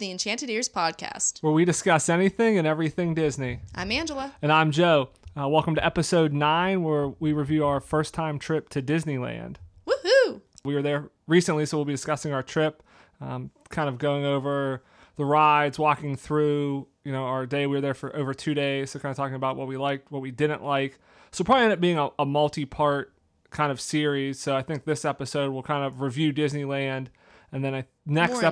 the Enchanted Ears podcast, where we discuss anything and everything Disney. I'm Angela. And I'm Joe. Welcome to episode 9, where we review our first time trip to Disneyland. Woohoo! We were there recently, so we'll be discussing our trip, kind of going over the rides, walking through, you know, our day. We were there for over 2 days, so kind of talking about what we liked, what we didn't like. So probably end up being a multi-part kind of series. So I think this episode will kind of review Disneyland. And then next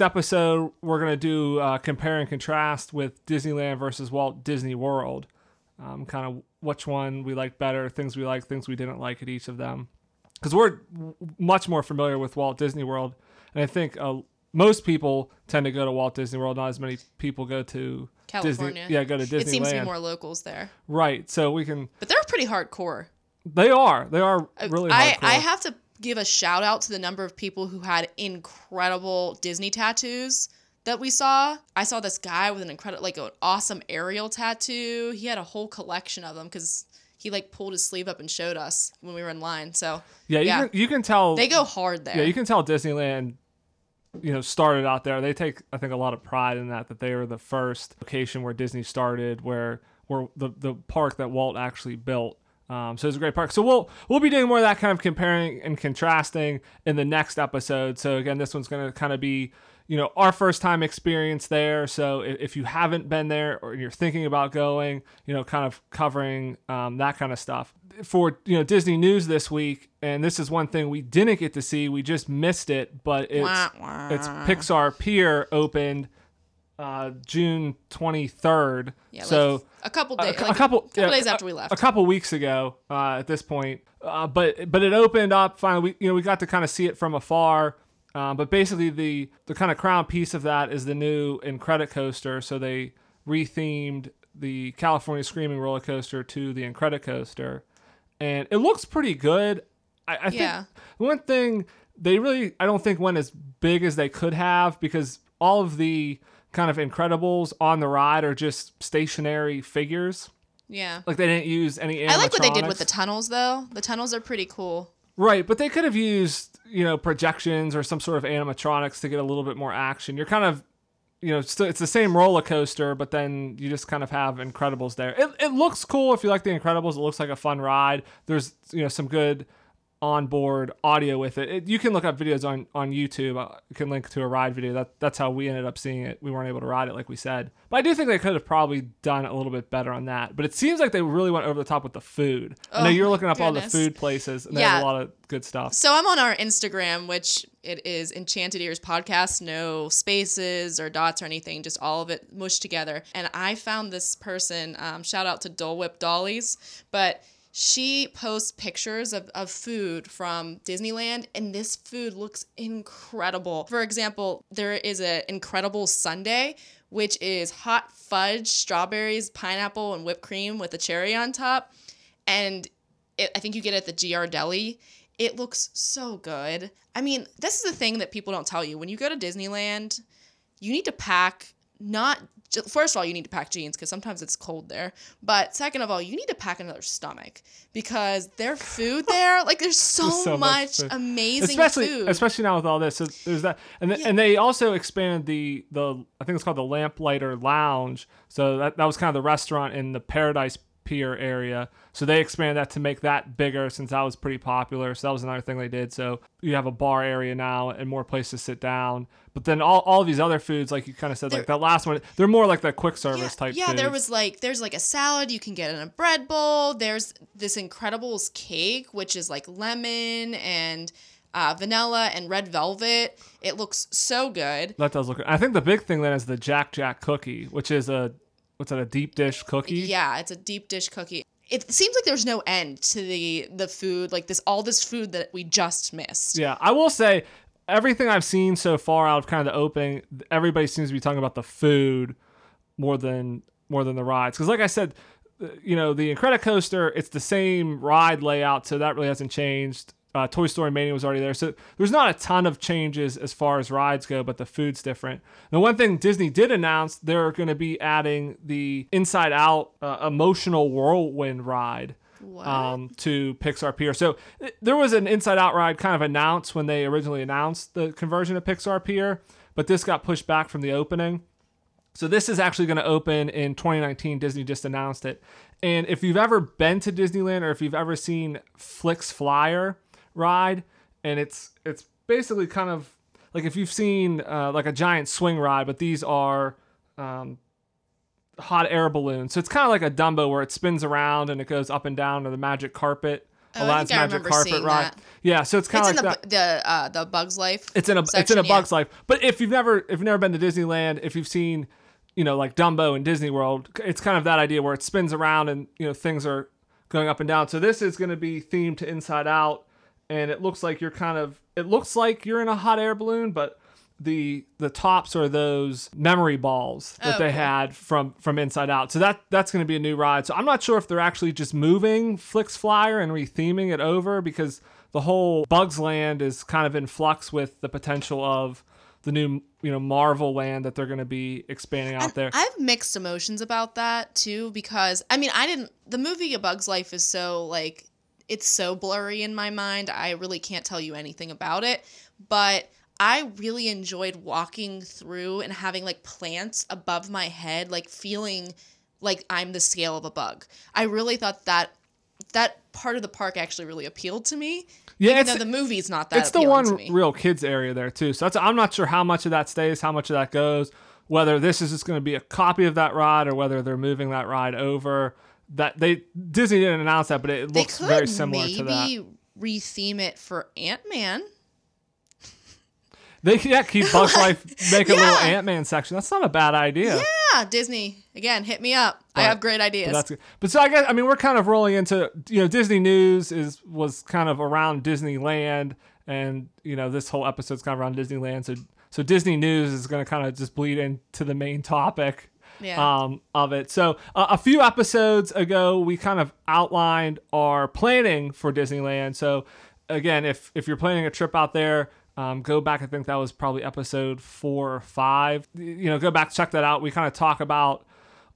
episode, we're going to do compare and contrast with Disneyland versus Walt Disney World. Kind of which one we liked better, things we liked, things we didn't like at each of them. Because we're much more familiar with Walt Disney World. And I think most people tend to go to Walt Disney World. Not as many people go to California. Go to Disneyland. It seems to be more locals there. Right. So we can... But they're pretty hardcore. They are. They are really hardcore. I have to... give a shout out to the number of people who had incredible Disney tattoos that we saw. I saw this guy with an incredible, like an awesome Ariel tattoo. He had a whole collection of them because he like pulled his sleeve up and showed us when we were in line. So you can tell they go hard there. Yeah, you can tell Disneyland, you know, started out there. They take, I think, a lot of pride in that they were the first location where Disney started, where the park that Walt actually built. So it's a great park. So we'll be doing more of that kind of comparing and contrasting in the next episode. So again, this one's going to kind of be, you know, our first time experience there. So if you haven't been there or you're thinking about going, you know, kind of covering that kind of stuff. For, you know, Disney news this week, and this is one thing we didn't get to see. We just missed it, but it's Pixar Pier opened June 23rd. Yeah, so like a couple days after we left. A couple weeks ago at this point. But it opened up finally. We got to kind of see it from afar. But basically the kind of crown piece of that is the new Incredicoaster. So they rethemed the California Screaming roller coaster to the Incredicoaster. And it looks pretty good. I think one thing they really, I don't think went as big as they could have, because all of the kind of Incredibles on the ride are just stationary figures. Yeah. Like they didn't use any animatronics. I like what they did with the tunnels though. The tunnels are pretty cool. Right, but they could have used, you know, projections or some sort of animatronics to get a little bit more action. You're kind of, you know, still, it's the same roller coaster, but then you just kind of have Incredibles there. It looks cool if you like the Incredibles. It looks like a fun ride. There's, you know, some good onboard audio with it. You can look up videos on YouTube. I can link to a ride video. That's how we ended up seeing it. We weren't able to ride it like we said, but I do think they could have probably done a little bit better on that. But it seems like they really went over the top with the food. I know you're looking up all the food places, and they have a lot of good stuff. So I'm on our Instagram, which it is Enchanted Ears Podcast, no spaces or dots or anything, just all of it mushed together. And I found this person, shout out to Dole Whip Dollies, but she posts pictures of food from Disneyland, and this food looks incredible. For example, there is an Incredible Sundae, which is hot fudge, strawberries, pineapple, and whipped cream with a cherry on top. And I think you get it at the GR Deli. It looks so good. I mean, this is the thing that people don't tell you. When you go to Disneyland, you need to pack first of all, you need to pack jeans because sometimes it's cold there. But second of all, you need to pack another stomach because their food there, like there's so much amazing food. Especially now with all this. So there's that. And they also expanded the I think it's called the Lamplighter Lounge. So that was kind of the restaurant in the Paradise Pier area. So they expanded that to make that bigger since that was pretty popular. So that was another thing they did. So you have a bar area now and more places to sit down. But then all these other foods, like you kind of said, like that last one, they're more like the quick service type foods. Yeah, there's like a salad you can get in a bread bowl. There's this Incredibles cake, which is like lemon and vanilla and red velvet. It looks so good. That does look good. I think the big thing then is the Jack cookie, which is a deep dish cookie? Yeah, it's a deep dish cookie. It seems like there's no end to the food, like all this food that we just missed. Yeah, I will say everything I've seen so far out of kind of the opening, everybody seems to be talking about the food more than the rides. Because like I said, you know, the Incredicoaster, it's the same ride layout, so that really hasn't changed. Toy Story Mania was already there. So there's not a ton of changes as far as rides go, but the food's different. The one thing Disney did announce, they're going to be adding the Inside Out emotional whirlwind ride to Pixar Pier. So there was an Inside Out ride kind of announced when they originally announced the conversion to Pixar Pier, but this got pushed back from the opening. So this is actually going to open in 2019. Disney just announced it. And if you've ever been to Disneyland or if you've ever seen Flix Flyer ride, and it's basically kind of like if you've seen like a giant swing ride, but these are hot air balloons. So it's kind of like a Dumbo where it spins around and it goes up and down to the magic carpet. Aladdin's Magic Carpet Ride. Yeah, so it's kind of like the Bugs Life. It's in a Bugs Life. But if you've never been to Disneyland, if you've seen, you know, like Dumbo and Disney World, it's kind of that idea where it spins around and, you know, things are going up and down. So this is going to be themed to Inside Out, and it looks like you're in a hot air balloon, but the tops are those memory balls that they had from Inside Out. So that's going to be a new ride. So I'm not sure if they're actually just moving Flix Flyer and retheming it over, because the whole Bugs Land is kind of in flux with the potential of the new, you know, Marvel Land that they're going to be expanding out there. I have mixed emotions about that too, because I mean, the movie A Bug's Life is so like, it's so blurry in my mind. I really can't tell you anything about it, but I really enjoyed walking through and having like plants above my head, like feeling like I'm the scale of a bug. I really thought that part of the park actually really appealed to me. Yeah, even though the movie's not that appealing to me. It's the one real kids area there too. So I'm not sure how much of that stays, how much of that goes, whether this is just going to be a copy of that ride or whether they're moving that ride over. That Disney didn't announce that, but it looks very similar to that. Maybe retheme it for Ant Man. They can keep Bugs Life, make a little Ant Man section. That's not a bad idea. Yeah, Disney, again, hit me up. But I have great ideas. That's good. But so I guess, I mean, we're kind of rolling into, you know, Disney news was kind of around Disneyland, and, you know, this whole episode's kind of around Disneyland. So Disney news is going to kind of just bleed into the main topic of it. So a few episodes ago, we kind of outlined our planning for Disneyland. So again, if you're planning a trip out there, go back. I think that was probably episode 4 or 5. You know, go back, check that out. We kind of talk about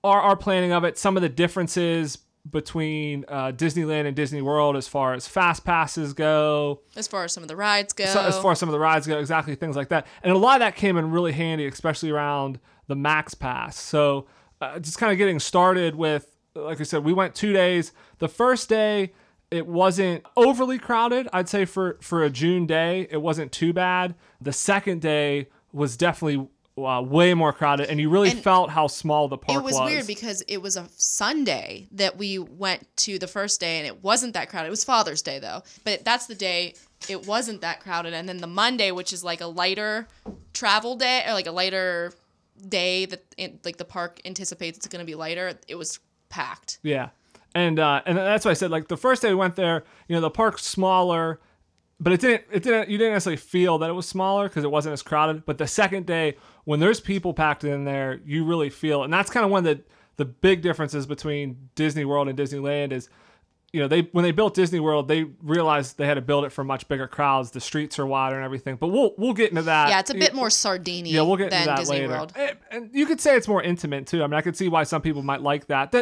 our planning of it, some of the differences between Disneyland and Disney World as far as fast passes go. As far as some of the rides go. Exactly, things like that. And a lot of that came in really handy, especially around the Max Pass. So just kind of getting started with, like I said, we went 2 days. The first day, it wasn't overly crowded. I'd say for a June day, it wasn't too bad. The second day was definitely way more crowded, and you really felt how small the park was. It was weird because it was a Sunday that we went to the first day, and it wasn't that crowded. It was Father's Day, though. But that's the day it wasn't that crowded. And then the Monday, which is like a lighter travel day, or like a lighter day that like the park anticipates it's going to be lighter, it was packed. Yeah. And that's why I said, like, the first day we went there, you know, the park's smaller, but you didn't necessarily feel that it was smaller because it wasn't as crowded. But the second day, when there's people packed in there, you really feel, and that's kind of one of the big differences between Disney World and Disneyland is, you know, when they built Disney World, they realized they had to build it for much bigger crowds. The streets are wider and everything, but we'll get into that. Yeah, it's a bit more Sardini than Disney World. And you could say it's more intimate too. I mean, I could see why some people might like that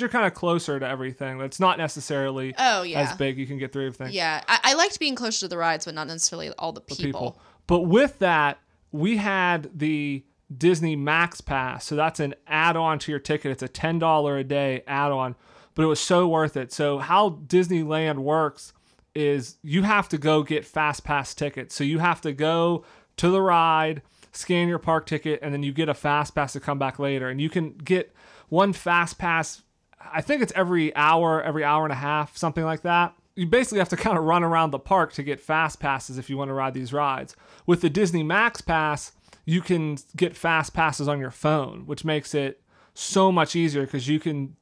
you're kind of closer to everything. That's not necessarily as big. You can get through everything. Yeah, I liked being closer to the rides, but not necessarily all the people. But with that, we had the Disney Max Pass. So that's an add-on to your ticket. It's a $10 a day add-on. But it was so worth it. So how Disneyland works is you have to go get fast pass tickets. So you have to go to the ride, scan your park ticket, and then you get a fast pass to come back later. And you can get one fast pass. I think it's every hour and a half, something like that. You basically have to kind of run around the park to get fast passes if you want to ride these rides. With the Disney Max Pass, you can get fast passes on your phone, which makes it so much easier because you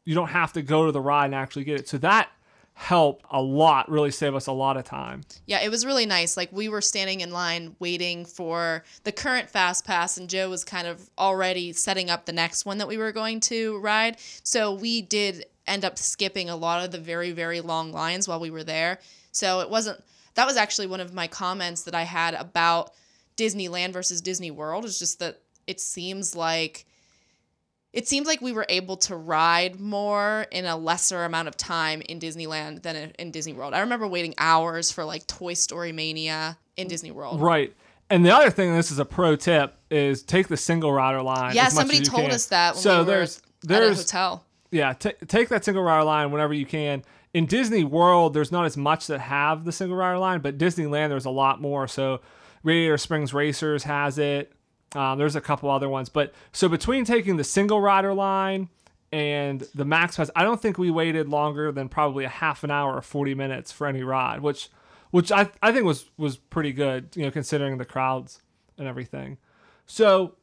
don't have to go to the ride and actually get it. So that helped a lot, really saved us a lot of time. Yeah, it was really nice. Like, we were standing in line waiting for the current fast pass, and Joe was kind of already setting up the next one that we were going to ride. So we did end up skipping a lot of the very, very long lines while we were there. So that was actually one of my comments that I had about Disneyland versus Disney World, is just that it seemed like we were able to ride more in a lesser amount of time in Disneyland than in Disney World. I remember waiting hours for like Toy Story Mania in Disney World. Right. And the other thing, this is a pro tip, is take the single rider line. Yeah, somebody told us that when we were at a hotel. Yeah, take that single rider line whenever you can. In Disney World, there's not as much that have the single rider line, but Disneyland, there's a lot more. So Radiator Springs Racers has it. There's a couple other ones. But so between taking the single rider line and the Max Pass, I don't think we waited longer than probably a half an hour or 40 minutes for any ride, which I think was pretty good, you know, considering the crowds and everything. So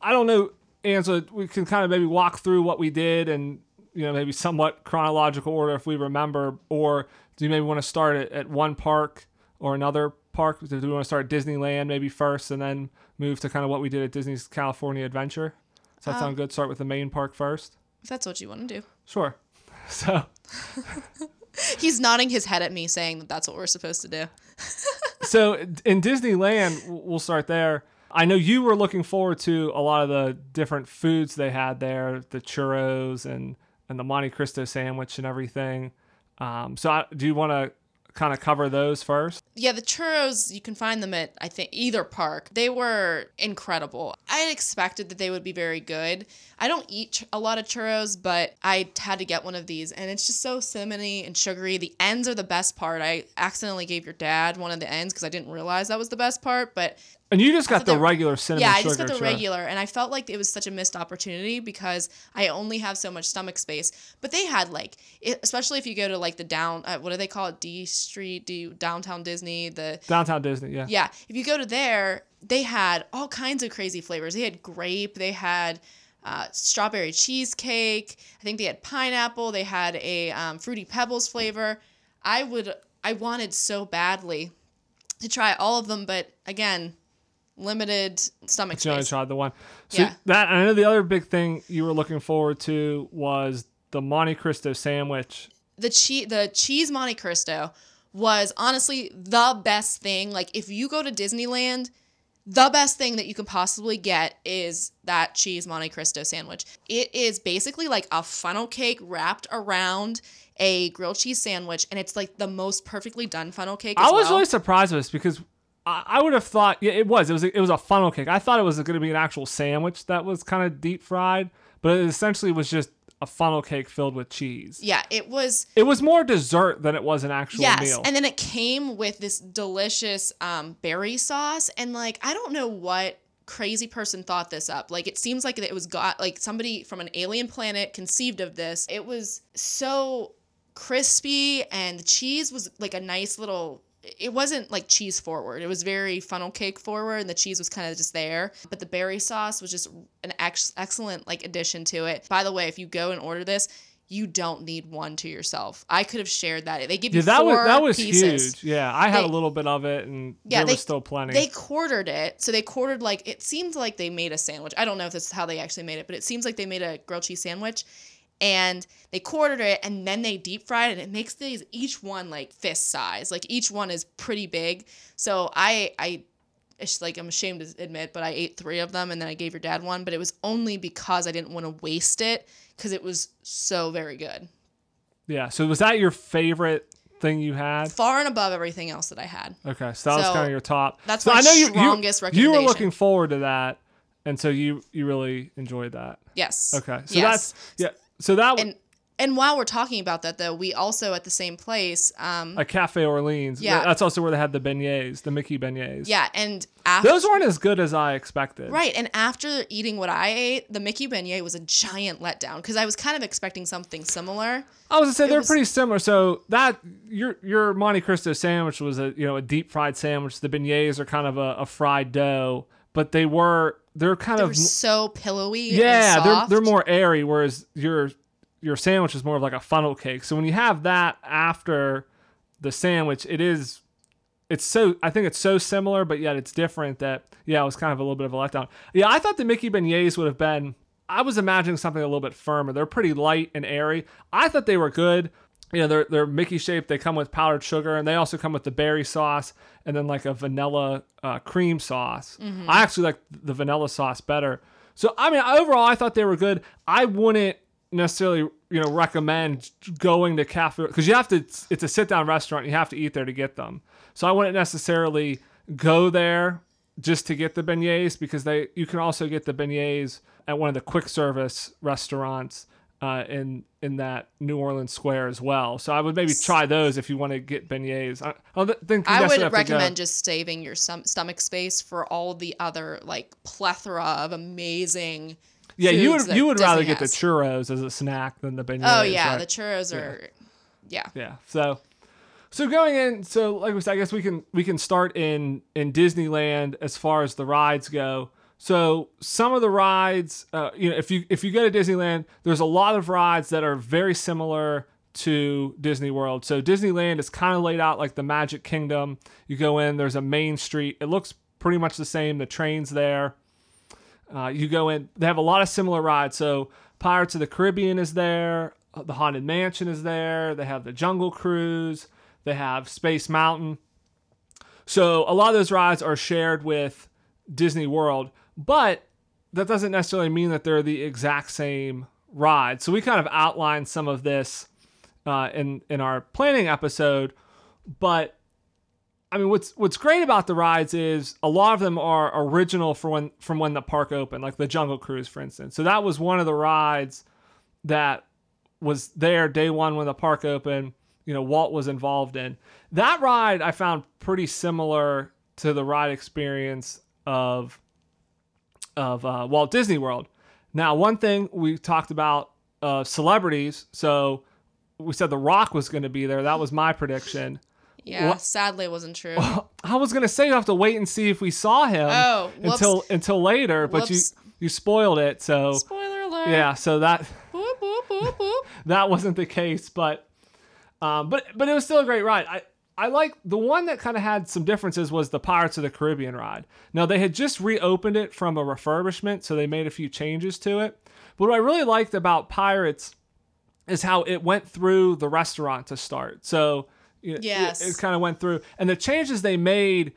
I don't know, Angela, we can kind of maybe walk through what we did and, you know, maybe somewhat chronological order if we remember, or do you maybe want to start at one park or another park? Do we want to start at Disneyland maybe first and then move to kind of what we did at Disney's California Adventure? Does that sound good? Start with the main park first? If that's what you want to do. Sure. So... He's nodding his head at me saying that that's what we're supposed to do. So in Disneyland, we'll start there. I know you were looking forward to a lot of the different foods they had there, the churros and the Monte Cristo sandwich and everything. So do you want to kind of cover those first? Yeah, the churros, you can find them at, I think, either park. They were incredible. I had expected that they would be very good. I don't eat a lot of churros, but I had to get one of these, and it's just so cinnamony and sugary. The ends are the best part. I accidentally gave your dad one of the ends because I didn't realize that was the best part, but... And you just got the regular cinnamon sugar. Yeah, I just got the regular, and I felt like it was such a missed opportunity because I only have so much stomach space. But they had, like, especially if you go to, like, the what do they call it? Downtown Disney. Downtown Disney, yeah. Yeah. If you go to there, they had all kinds of crazy flavors. They had grape. They had strawberry cheesecake. I think they had pineapple. They had a Fruity Pebbles flavor. I wanted so badly to try all of them, but, again... limited stomach space. You only tried the one. So yeah. That, I know the other big thing you were looking forward to was the Monte Cristo sandwich. The cheese Monte Cristo was honestly the best thing. Like, if you go to Disneyland, the best thing that you can possibly get is that cheese Monte Cristo sandwich. It is basically like a funnel cake wrapped around a grilled cheese sandwich, and it's like the most perfectly done funnel cake. I was really surprised with this because I would have thought, yeah, it was a funnel cake. I thought it was going to be an actual sandwich that was kind of deep fried, but it essentially was just a funnel cake filled with cheese. Yeah, it was more dessert than it was an actual meal. Yes, and then it came with this delicious berry sauce, and like I don't know what crazy person thought this up. Like it seems like it was got like somebody from an alien planet conceived of this. It was so crispy, and the cheese was like a nice little. It wasn't like cheese forward. It was very funnel cake forward, and the cheese was kind of just there. But the berry sauce was just an excellent like addition to it. By the way, if you go and order this, you don't need one to yourself. I could have shared that. They give you four pieces. That was huge. Yeah, I had a little bit of it, and there was still plenty. They quartered it. So they quartered like it seemed like they made a sandwich. I don't know if this is how they actually made it, but it seems like they made a grilled cheese sandwich. And they quartered it, and then they deep fried it, and it makes these each one like fist size. Like each one is pretty big. So I it's like I'm ashamed to admit, but I ate three of them, and then I gave your dad one. But it was only because I didn't want to waste it because it was so very good. Yeah. So was that your favorite thing you had? Far and above everything else that I had. Okay, so that was kind of your top. That's my strongest recommendation. You were looking forward to that, and so you really enjoyed that. Yes. Okay. So yes. So that and while we're talking about that, though, we also at the same place... at Cafe Orleans. Yeah. That's also where they had the beignets, the Mickey beignets. Yeah, and after... Those weren't as good as I expected. Right, and after eating what I ate, the Mickey beignet was a giant letdown because I was kind of expecting something similar. I was going to say, they're pretty similar. So that your Monte Cristo sandwich was a deep-fried sandwich. The beignets are kind of a fried dough, but they were... They were so pillowy. Yeah, and soft. They're more airy, whereas your sandwich is more of like a funnel cake. So when you have that after the sandwich, I think it's so similar, but yet it's different that it was kind of a little bit of a letdown. Yeah, I thought the Mickey beignets would have been. I was imagining something a little bit firmer. They're pretty light and airy. I thought they were good. You know, they're Mickey shaped. They come with powdered sugar, and they also come with the berry sauce and then like a vanilla cream sauce. Mm-hmm. I actually like the vanilla sauce better. So, I mean, overall, I thought they were good. I wouldn't necessarily, recommend going to Cafe because you have to. It's a sit down restaurant. You have to eat there to get them. So I wouldn't necessarily go there just to get the beignets, because you can also get the beignets at one of the quick service restaurants in that New Orleans square as well. So I would maybe try those if you want to get beignets. I would recommend just saving your stomach space for all the other plethera of amazing. Yeah, you would rather get the churros as a snack than the beignets. Oh yeah, right? The churros are, yeah. So going in, like we said, I guess we can start in Disneyland as far as the rides go. So some of the rides, if you go to Disneyland, there's a lot of rides that are very similar to Disney World. So Disneyland is kind of laid out like the Magic Kingdom. You go in, there's a main street. It looks pretty much the same. The train's there. You go in, they have a lot of similar rides. So Pirates of the Caribbean is there. The Haunted Mansion is there. They have the Jungle Cruise. They have Space Mountain. So a lot of those rides are shared with Disney World, but that doesn't necessarily mean that they're the exact same ride. So we kind of outlined some of this in our planning episode, but I mean, what's great about the rides is a lot of them are original from when the park opened, like the Jungle Cruise, for instance. So that was one of the rides that was there day one when the park opened. Walt was involved in that ride. I found pretty similar to the ride experience of Walt Disney World. Now, one thing we talked about, celebrities. So we said The Rock was going to be there. That was my prediction. Yeah, sadly it wasn't true. Well, I was going to say you have to wait and see if we saw him until later, but you spoiled it. So spoiler alert. Yeah, so that boop, boop, boop, boop. That wasn't the case, but it was still a great ride. I like the one that kind of had some differences was the Pirates of the Caribbean ride. Now, they had just reopened it from a refurbishment, so they made a few changes to it. But what I really liked about Pirates is how it went through the restaurant to start. So it kind of went through. And the changes they made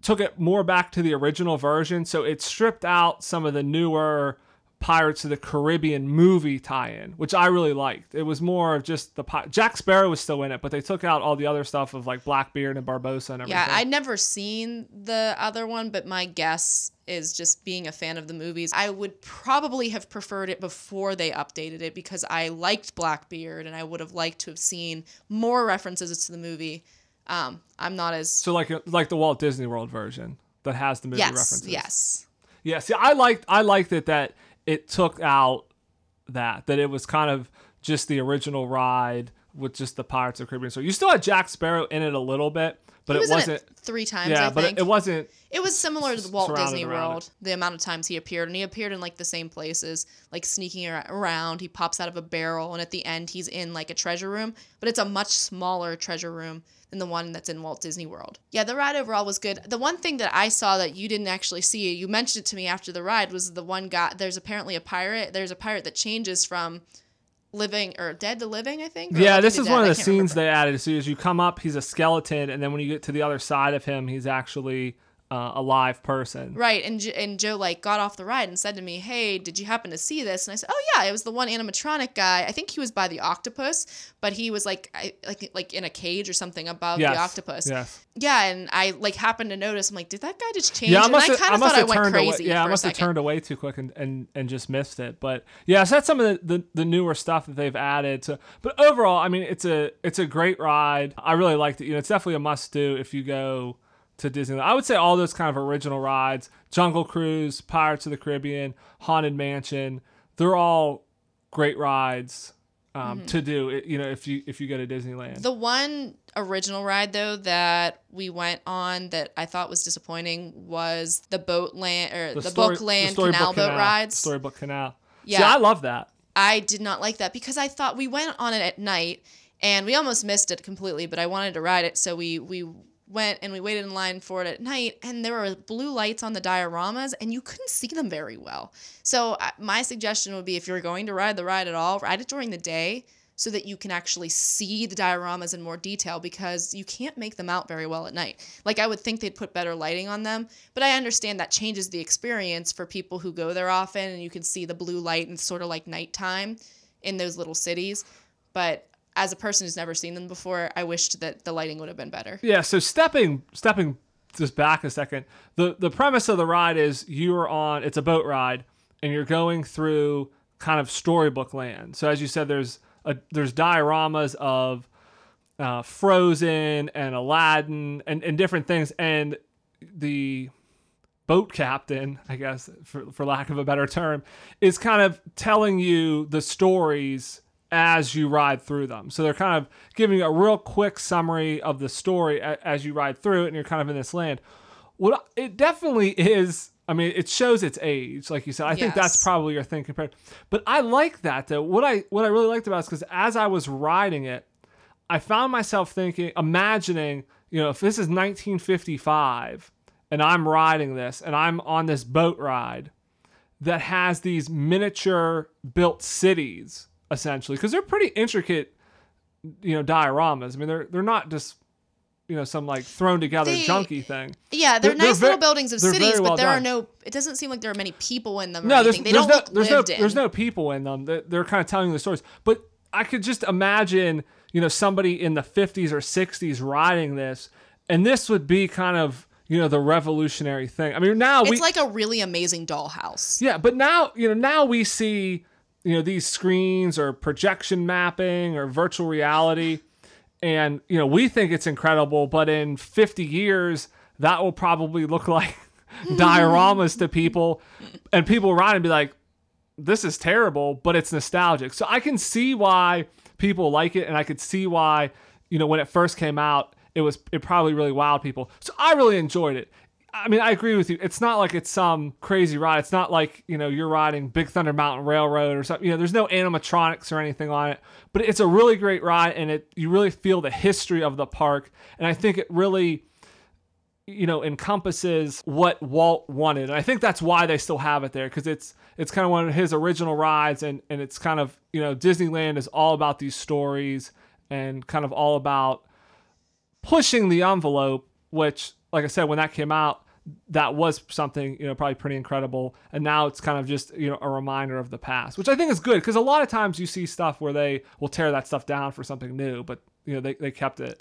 took it more back to the original version. So it stripped out some of the newer Pirates of the Caribbean movie tie-in, which I really liked. It was more of just Jack Sparrow was still in it, but they took out all the other stuff of like Blackbeard and Barbossa and everything. Yeah, I'd never seen the other one, but my guess is just being a fan of the movies, I would probably have preferred it before they updated it because I liked Blackbeard and I would have liked to have seen more references to the movie. I'm not as... So like the Walt Disney World version that has the movie references. Yes. Yeah, see, I liked that it took out that it was kind of just the original ride with just the Pirates of the Caribbean. So you still had Jack Sparrow in it, a little bit, but it wasn't three times. Yeah, I think. But it wasn't. It was similar to Walt Disney World. The amount of times he appeared, and he appeared in like the same places, like sneaking around. He pops out of a barrel, and at the end, he's in like a treasure room, but it's a much smaller treasure room than the one that's in Walt Disney World. Yeah, the ride overall was good. The one thing that I saw that you didn't actually see, you mentioned it to me after the ride, was the one guy. There's apparently a pirate. There's a pirate that changes from living or dead to living, I think. Yeah, this is one of the scenes they added. So as you come up, he's a skeleton, and then when you get to the other side of him, he's actually a live person. Right, and Joe got off the ride and said to me, "Hey, did you happen to see this?" And I said, "Oh yeah, it was the one animatronic guy. I think he was by the octopus, but he was like in a cage or something above the octopus." Yes. Yeah, and I happened to notice. I'm like, "Did that guy just change?" Yeah, I kind of thought I went crazy. Yeah, I must have turned away too quick and just missed it. But yeah, so that's some of the newer stuff that they've added. But overall, I mean, it's a great ride. I really liked it. It's definitely a must do if you go to Disneyland. I would say all those kind of original rides, Jungle Cruise, Pirates of the Caribbean, Haunted Mansion, they're all great rides to do, if you go to Disneyland. The one original ride though that we went on that I thought was disappointing was the Storybook Canal. Yeah, see, I love that. I did not like that because I thought we went on it at night and we almost missed it completely, but I wanted to ride it, so we went and we waited in line for it at night, and there were blue lights on the dioramas and you couldn't see them very well. So my suggestion would be, if you're going to ride the ride at all, ride it during the day so that you can actually see the dioramas in more detail, because you can't make them out very well at night. I would think they'd put better lighting on them, but I understand that changes the experience for people who go there often, and you can see the blue light and sort of nighttime in those little cities. But as a person who's never seen them before, I wished that the lighting would have been better. Yeah, so stepping just back a second. The premise of the ride is it's a boat ride, and you're going through kind of storybook land. So as you said, there's dioramas of Frozen and Aladdin and different things. And the boat captain, I guess, for lack of a better term, is kind of telling you the stories as you ride through them. So they're kind of giving you a real quick summary of the story as you ride through it, and you're kind of in this land. Well, it definitely is. I mean, it shows its age, like you said. I think that's probably your thing compared. But I like that, though. What I really liked about it is because as I was riding it, I found myself thinking, imagining, you know, if this is 1955 and I'm riding this and I'm on this boat ride that has these miniature built cities, essentially, because they're pretty intricate, you know, dioramas. I mean, they're not just, you know, some like thrown together junky thing. Yeah, they're nice little buildings of cities, but there are no, it doesn't seem like there are many people in them. No, there's no people in them. They're kind of telling the stories. But I could just imagine, you know, somebody in the 50s or 60s riding this, and this would be kind of, you know, the revolutionary thing. I mean, now it's like a really amazing dollhouse. Yeah, but now we see, you know, these screens or projection mapping or virtual reality, and, you know, we think it's incredible, but in 50 years, that will probably look like dioramas to people, and people around and be like, this is terrible, but it's nostalgic. So I can see why people like it, and I could see why, you know, when it first came out, it probably really wowed people. So I really enjoyed it. I mean, I agree with you. It's not like it's some crazy ride. It's not like, you know, you're riding Big Thunder Mountain Railroad or something. You know, there's no animatronics or anything on it. But it's a really great ride, and you really feel the history of the park. And I think it really, you know, encompasses what Walt wanted. And I think that's why they still have it there, because it's kind of one of his original rides, and it's kind of, you know, Disneyland is all about these stories and kind of all about pushing the envelope, which, like I said, when that came out, that was something, you know, probably pretty incredible. And now it's kind of just, you know, a reminder of the past, which I think is good, because a lot of times you see stuff where they will tear that stuff down for something new, but, you know, they kept it.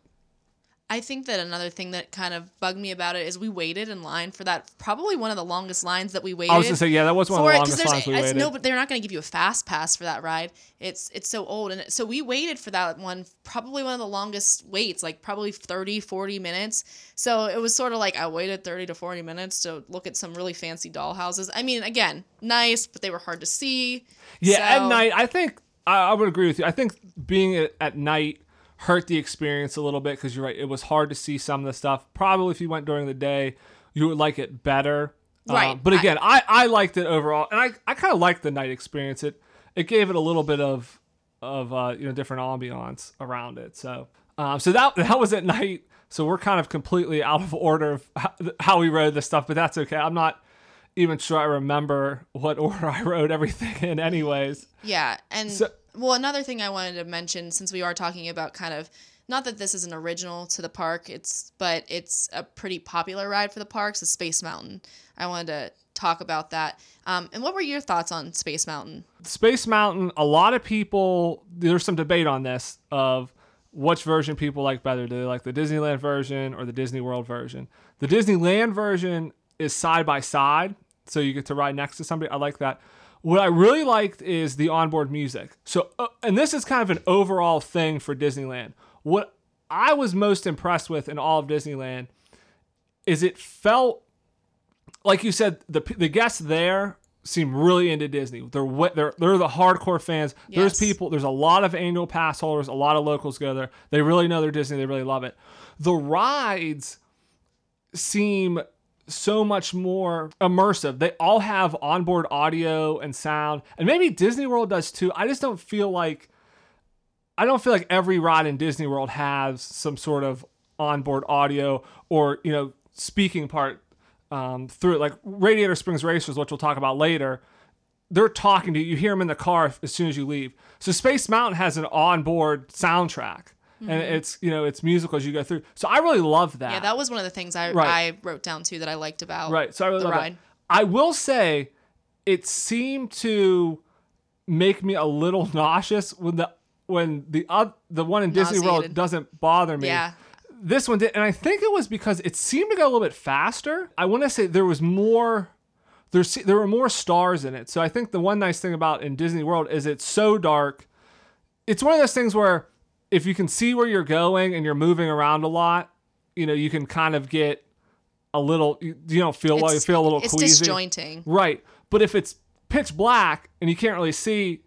I think that another thing that kind of bugged me about it is we waited in line for that, probably one of the longest lines that we waited. I was going to say, yeah, that was one of the longest lines we waited. No, but they're not going to give you a fast pass for that ride. It's so old. And so we waited for that one, probably one of the longest waits, like probably 30, 40 minutes. So it was sort of like I waited 30 to 40 minutes to look at some really fancy dollhouses. I mean, again, nice, but they were hard to see. Yeah, so at night, I think I would agree with you. I think being at night hurt the experience a little bit, because you're right, it was hard to see some of the stuff. Probably if you went during the day, you would like it better. Right. But again, I liked it overall, and I kind of liked the night experience. It gave it a little bit of you know, different ambiance around it. So that was at night. So we're kind of completely out of order of how we rode this stuff, but that's okay. I'm not even sure I remember what order I rode everything in, anyways. Yeah, and so, well, another thing I wanted to mention, since we are talking about kind of, not that this is an original to the park, but it's a pretty popular ride for the parks, is Space Mountain. I wanted to talk about that. And what were your thoughts on Space Mountain? Space Mountain, a lot of people, there's some debate on this of which version people like better. Do they like the Disneyland version or the Disney World version? The Disneyland version is side by side, so you get to ride next to somebody. I like that. What I really liked is the onboard music. So, and this is kind of an overall thing for Disneyland. What I was most impressed with in all of Disneyland is it felt, like you said, the guests there seem really into Disney. They're the hardcore fans. Yes. There's people, there's a lot of annual pass holders, a lot of locals go there. They really know they're Disney. They really love it. The rides seem so much more immersive. They all have onboard audio and sound, and maybe Disney World does too. I just don't feel like every ride in Disney World has some sort of onboard audio or, you know, speaking part through it. Like Radiator Springs Racers, which we'll talk about later, they're talking to you. You hear them in the car as soon as you leave. So Space Mountain has an onboard soundtrack. Mm-hmm. And it's, you know, it's musical as you go through. So I really love that. Yeah, that was one of the things I wrote down too that I liked about the ride. That. I will say it seemed to make me a little nauseous when the one in Disney World doesn't bother me. Yeah. This one did, and I think it was because it seemed to go a little bit faster. I want to say there was more... There were more stars in it. So I think the one nice thing about in Disney World is it's so dark. It's one of those things where if you can see where you're going and you're moving around a lot, you know, you can kind of get a little, you don't feel well, you feel a little queasy. It's disjointing. Right. But if it's pitch black and you can't really see,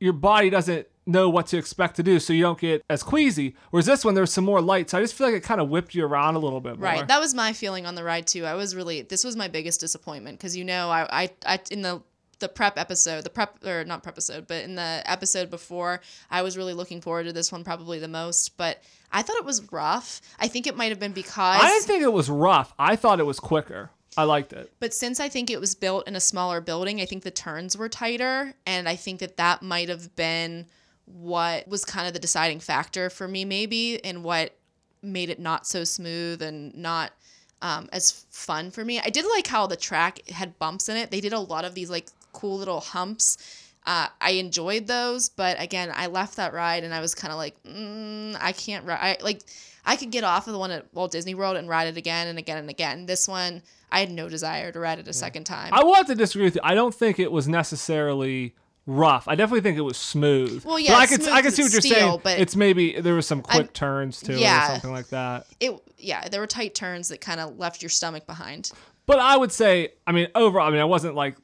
your body doesn't know what to expect to do, so you don't get as queasy. Whereas this one, there's some more light, so I just feel like it kind of whipped you around a little bit more. Right, that was my feeling on the ride too. This was my biggest disappointment, because you know, I in the prep episode, but in the episode before, I was really looking forward to this one probably the most, but I thought it was rough. I think it might have been because... I didn't think it was rough. I thought it was quicker. I liked it. But since I think it was built in a smaller building, I think the turns were tighter, and I think that might have been what was kind of the deciding factor for me, maybe, and what made it not so smooth and not as fun for me. I did like how the track had bumps in it. They did a lot of these like cool little humps. I enjoyed those, but again, I left that ride and I was kind of like, I can't ride. I could get off of the one at Walt Disney World and ride it again and again and again. This one, I had no desire to ride it a second time. I will have to disagree with you. I don't think it was necessarily rough. I definitely think it was smooth. Well, yeah, I could see what you're saying. But it's maybe there was some quick turns too, or something like that. There were tight turns that kind of left your stomach behind. But I would say, overall, I wasn't like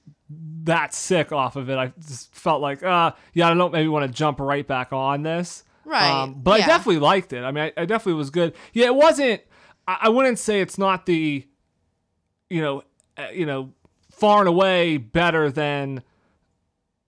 that sick off of it. I just felt like, I don't maybe want to jump right back on this. Right. But yeah. I definitely liked it. I definitely was good. Yeah, it wasn't. I wouldn't say it's not the, far and away better than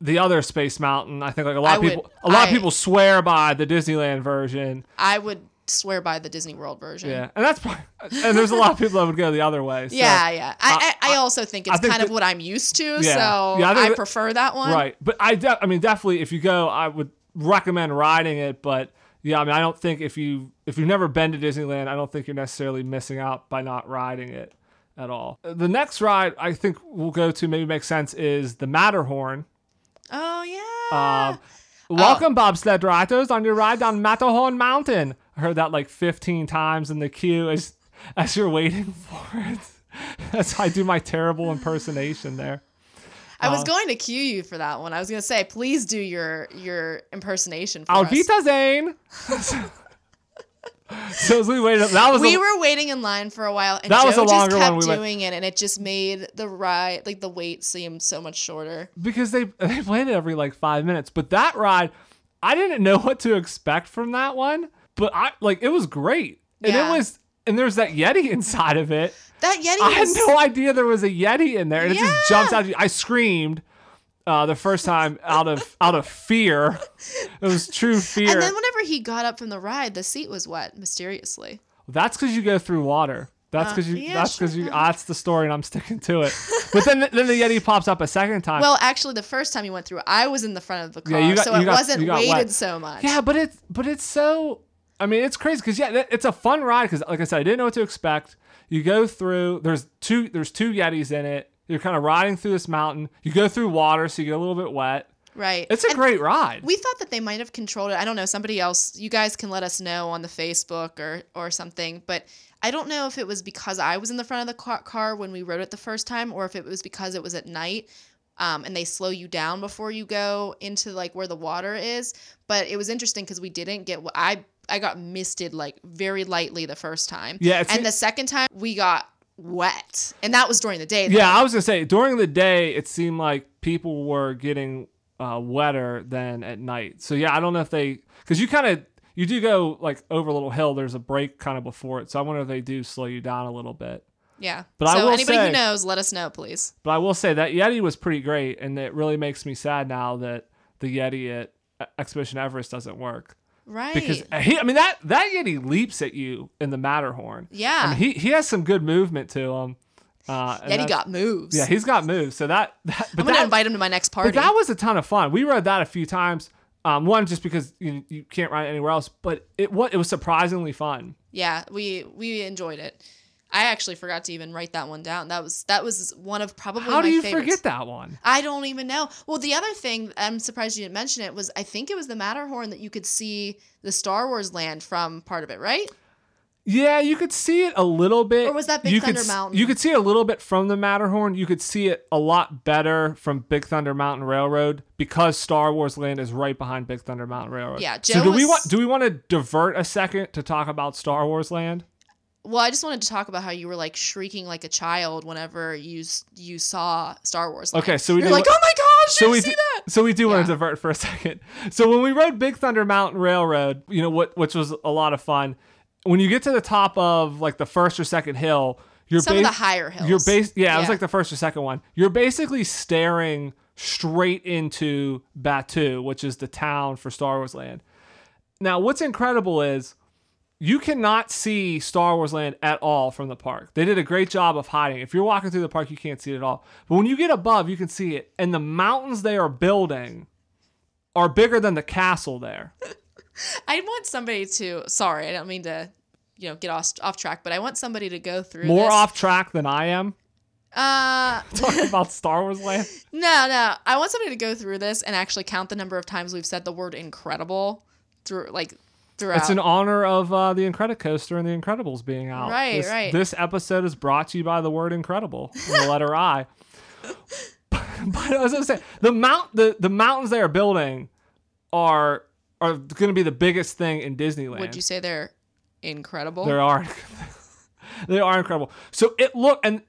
the other Space Mountain. I think a lot of people swear by the Disneyland version. I would swear by the Disney World version. Yeah, and that's probably, and there's a lot of people that would go the other way. So. Yeah. I also think it's kind of what I'm used to, I prefer that one. Right, but definitely if you go, I would recommend riding it. But yeah, I don't think if you've never been to Disneyland, I don't think you're necessarily missing out by not riding it at all. The next ride I think we'll go to maybe makes sense is the Matterhorn. Oh, yeah. Welcome, bobsled riders, on your ride down Matterhorn Mountain. I heard that like 15 times in the queue as you're waiting for it. That's how I do my terrible impersonation there. I was going to cue you for that one. I was going to say, please do your impersonation for us. Alvita Zane. So as we waited, we were waiting in line for a while, and Joe just kept doing it, and it just made the ride, the wait, seem so much shorter. Because they played it every 5 minutes. But that ride, I didn't know what to expect from that one, but it was great, and it was, and there's that Yeti inside of it. That Yeti, I had no idea there was a Yeti in there, and it just jumps out. I screamed. The first time out of fear. It was true fear. And then whenever he got up from the ride, the seat was wet, mysteriously. That's because you go through water. That's the story, and I'm sticking to it. But then the Yeti pops up a second time. Well, actually, the first time he went through, I was in the front of the car, so it wasn't weighted wet so much. Yeah, but it's so... it's crazy because it's a fun ride because, like I said, I didn't know what to expect. You go through... There's two Yetis in it. You're kind of riding through this mountain. You go through water, so you get a little bit wet. Right. It's a great ride. We thought that they might have controlled it. I don't know. Somebody else, you guys can let us know on the Facebook or something. But I don't know if it was because I was in the front of the car when we rode it the first time, or if it was because it was at night and they slow you down before you go into where the water is. But it was interesting because we didn't get what I got misted very lightly the first time. Yeah. And the second time we got wet, and that was during the day though. Yeah, I was gonna say during the day it seemed like people were getting wetter than at night. So I don't know if they, because you do go over a little hill, there's a break kind of before it, so I wonder if they do slow you down a little bit. Yeah, but so I will anybody say, who knows, let us know please. But I will say that Yeti was pretty great, and it really makes me sad now that the Yeti at Expedition Everest doesn't work. Right. Because that Yeti leaps at you in the Matterhorn. Yeah. He has some good movement to him. Yeti got moves. Yeah, he's got moves. So I'm going to invite him to my next party. But that was a ton of fun. We rode that a few times. One, just because you can't ride anywhere else, but it was surprisingly fun. Yeah, we enjoyed it. I actually forgot to even write that one down. That was one of probably my favorites. How do you forget that one? I don't even know. Well, the other thing, I'm surprised you didn't mention it, was I think it was the Matterhorn that you could see the Star Wars Land from part of it, right? Yeah, you could see it a little bit. Or was that Big Thunder Mountain? You could see it a little bit from the Matterhorn. You could see it a lot better from Big Thunder Mountain Railroad because Star Wars Land is right behind Big Thunder Mountain Railroad. Yeah, Joe. So do we want to divert a second to talk about Star Wars Land? Well, I just wanted to talk about how you were like shrieking like a child whenever you saw Star Wars Land. Okay, so we like, oh my gosh, did you see that? So we do want to divert for a second. So when we rode Big Thunder Mountain Railroad, you know what, which was a lot of fun. When you get to the top of like the first or second hill, it was like the first or second one. You're basically staring straight into Batuu, which is the town for Star Wars Land. Now, what's incredible is you cannot see Star Wars Land at all from the park. They did a great job of hiding. If you're walking through the park, you can't see it at all. But when you get above, you can see it. And the mountains they are building are bigger than the castle there. I want somebody to, sorry, I don't mean to, get off track, but I want somebody to go through more this. Off track than I am. Talking about Star Wars Land. No, I want somebody to go through this and actually count the number of times we've said the word "incredible" throughout. It's in honor of the Incredicoaster and the Incredibles being out. Right, right. This episode is brought to you by the word "incredible" with the letter I. But as I was saying, the mountains they are building are going to be the biggest thing in Disneyland. Would you say they're incredible? They are incredible. So it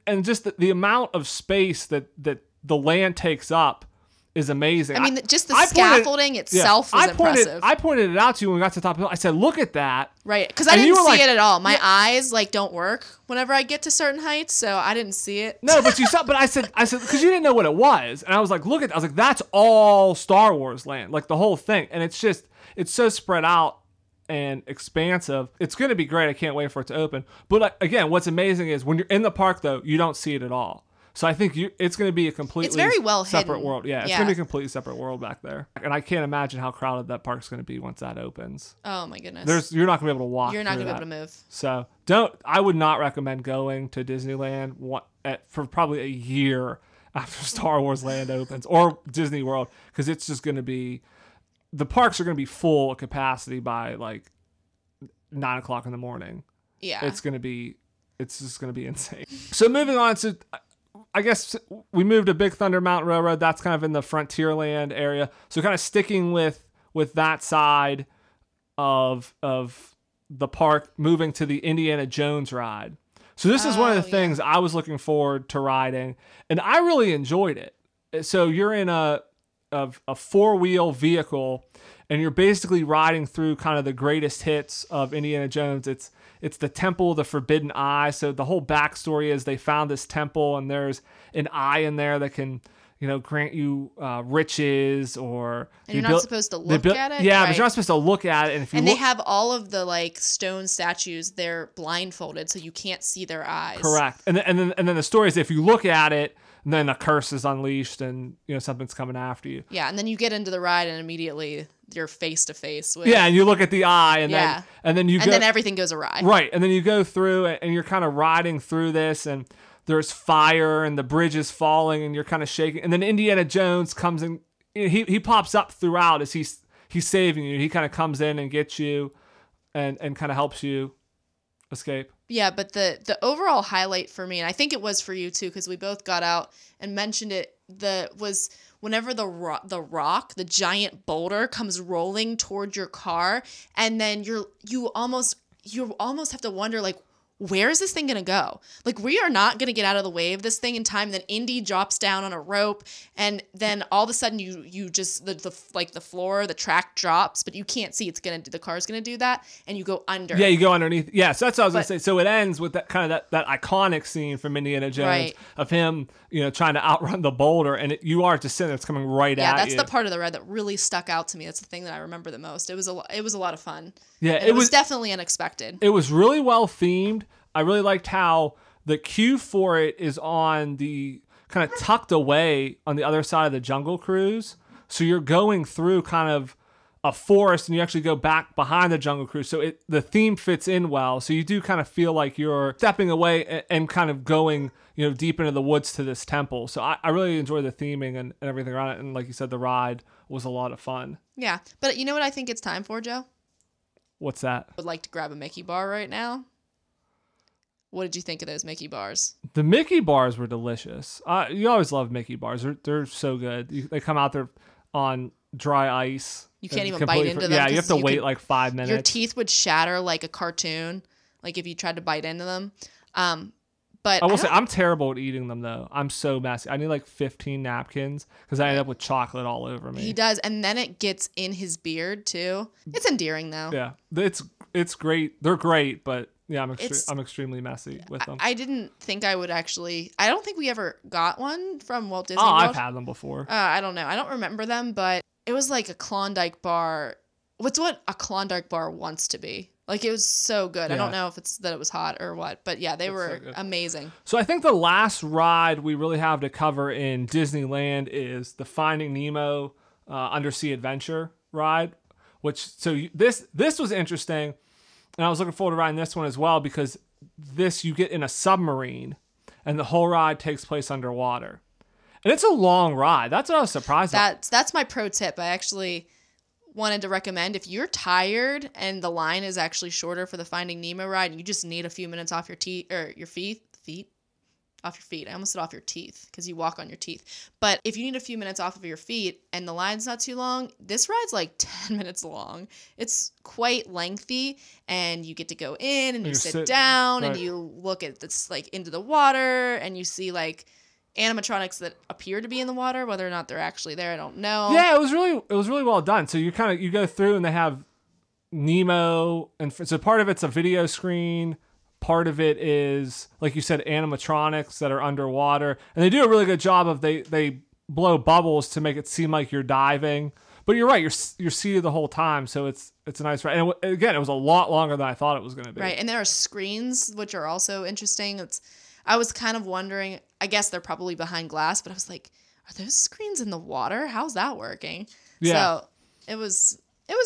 and just the amount of space that the land takes up is amazing. I mean, just the scaffolding itself is impressive. I pointed it out to you when we got to the top of the hill. I said, look at that. Right, because I didn't see it at all. My eyes don't work whenever I get to certain heights, so I didn't see it. No, but you saw. But I said because you didn't know what it was, and I was like, look at that. I was like, that's all Star Wars Land, like the whole thing, and it's just. It's so spread out and expansive. It's going to be great. I can't wait for it to open. But again, what's amazing is when you're in the park, though, you don't see it at all. So I think it's going to be a completely very well separate world. Yeah, it's going to be a completely separate world back there. And I can't imagine how crowded that park's going to be once that opens. Oh, my goodness. You're not going to be able to walk. You're not going to be able to move. So I would not recommend going to Disneyland for probably a year after Star Wars Land opens or Disney World because it's just going to be... The parks are going to be full capacity by 9:00 in the morning. Yeah. It's just going to be insane. So moving on to, I guess we moved to Big Thunder Mountain Railroad. That's kind of in the Frontierland area. So kind of sticking with that side of the park, moving to the Indiana Jones ride. So this is one of the things I was looking forward to riding, and I really enjoyed it. So you're in a four-wheel vehicle, and you're basically riding through kind of the greatest hits of Indiana Jones. It's the Temple of the Forbidden Eye. So the whole backstory is they found this temple, and there's an eye in there that can, grant you riches or... And you're not supposed to look at it? Yeah, right. But you're not supposed to look at it. And they have all of the, stone statues. They're blindfolded, so you can't see their eyes. Correct. And then the story is if you look at it, and then a curse is unleashed and, something's coming after you. Yeah, and then you get into the ride and immediately you're face-to-face with... Yeah, and you look at the eye and then everything goes awry. Right, and then you go through and you're kind of riding through this and there's fire and the bridge is falling and you're kind of shaking. And then Indiana Jones comes in. He pops up throughout as he's saving you. He kind of comes in and gets you and kind of helps you escape. Yeah, but the overall highlight for me, and I think it was for you too, because we both got out and mentioned it, was whenever the rock, the giant boulder, comes rolling toward your car, and then you almost have to wonder where is this thing gonna go? We are not gonna get out of the way of this thing in time. Then Indy drops down on a rope, and then all of a sudden you just the floor, the track drops, but you can't see the car's gonna do that, and you go under. Yeah, you go underneath. Yeah, so that's what I was gonna say. So it ends with that kind of that iconic scene from Indiana Jones of him, trying to outrun the boulder, and you are just sitting there, it's coming right at you. Yeah, that's the part of the ride that really stuck out to me. That's the thing that I remember the most. It was a lot of fun. Yeah, it was definitely unexpected. It was really well themed. I really liked how the cue for it is on the kind of tucked away on the other side of the Jungle Cruise. So you're going through kind of a forest and you actually go back behind the Jungle Cruise. So the theme fits in well. So you do kind of feel like you're stepping away and kind of going, deep into the woods to this temple. So I really enjoy the theming and everything around it. And like you said, the ride was a lot of fun. Yeah. But you know what I think it's time for, Joe? What's that? I would like to grab a Mickey bar right now. What did you think of those Mickey bars? The Mickey bars were delicious. You always love Mickey bars. They're so good. They come out there on dry ice. You can't even bite into them. Yeah, you have to wait like 5 minutes. Your teeth would shatter like a cartoon, like if you tried to bite into them. But I will say, I'm terrible at eating them, though. I'm so messy. I need like 15 napkins because I end up with chocolate all over me. He does. And then it gets in his beard, too. It's endearing, though. Yeah. It's great. They're great, but yeah, I'm extremely messy with them. I didn't think I would actually... I don't think we ever got one from Walt Disney World. Oh, I've had them before. I don't know. I don't remember them, but it was like a Klondike bar. What's what a Klondike bar wants to be. Like, it was so good. Yeah. I don't know if it's that it was hot or what, but yeah, they were so amazing. So I think the last ride we really have to cover in Disneyland is the Finding Nemo Undersea Adventure ride, this was interesting, and I was looking forward to riding this one as well because you get in a submarine, and the whole ride takes place underwater, and it's a long ride. That's what I was surprised at. That's my pro tip. I actually wanted to recommend, if you're tired and the line is actually shorter for the Finding Nemo ride and you just need a few minutes off your feet. I almost said off your teeth because you walk on your teeth. But if you need a few minutes off of your feet and the line's not too long, this ride's like 10 minutes long. It's quite lengthy, and you get to go in and you sit down, right, and you look at this like into the water, and you see like animatronics that appear to be in the water, whether or not they're actually there, I don't know. Yeah, it was really well done. So you go through and they have Nemo, and so part of it's a video screen, part of it is, like you said, animatronics that are underwater, and they do a really good job of they blow bubbles to make it seem like you're diving, but you're right, you're seated the whole time, so it's a nice ride. And again, it was a lot longer than I thought it was going to be. Right, and there are screens which are also interesting. I was kind of wondering, I guess they're probably behind glass, but I was like, are those screens in the water? How's that working? Yeah. So it was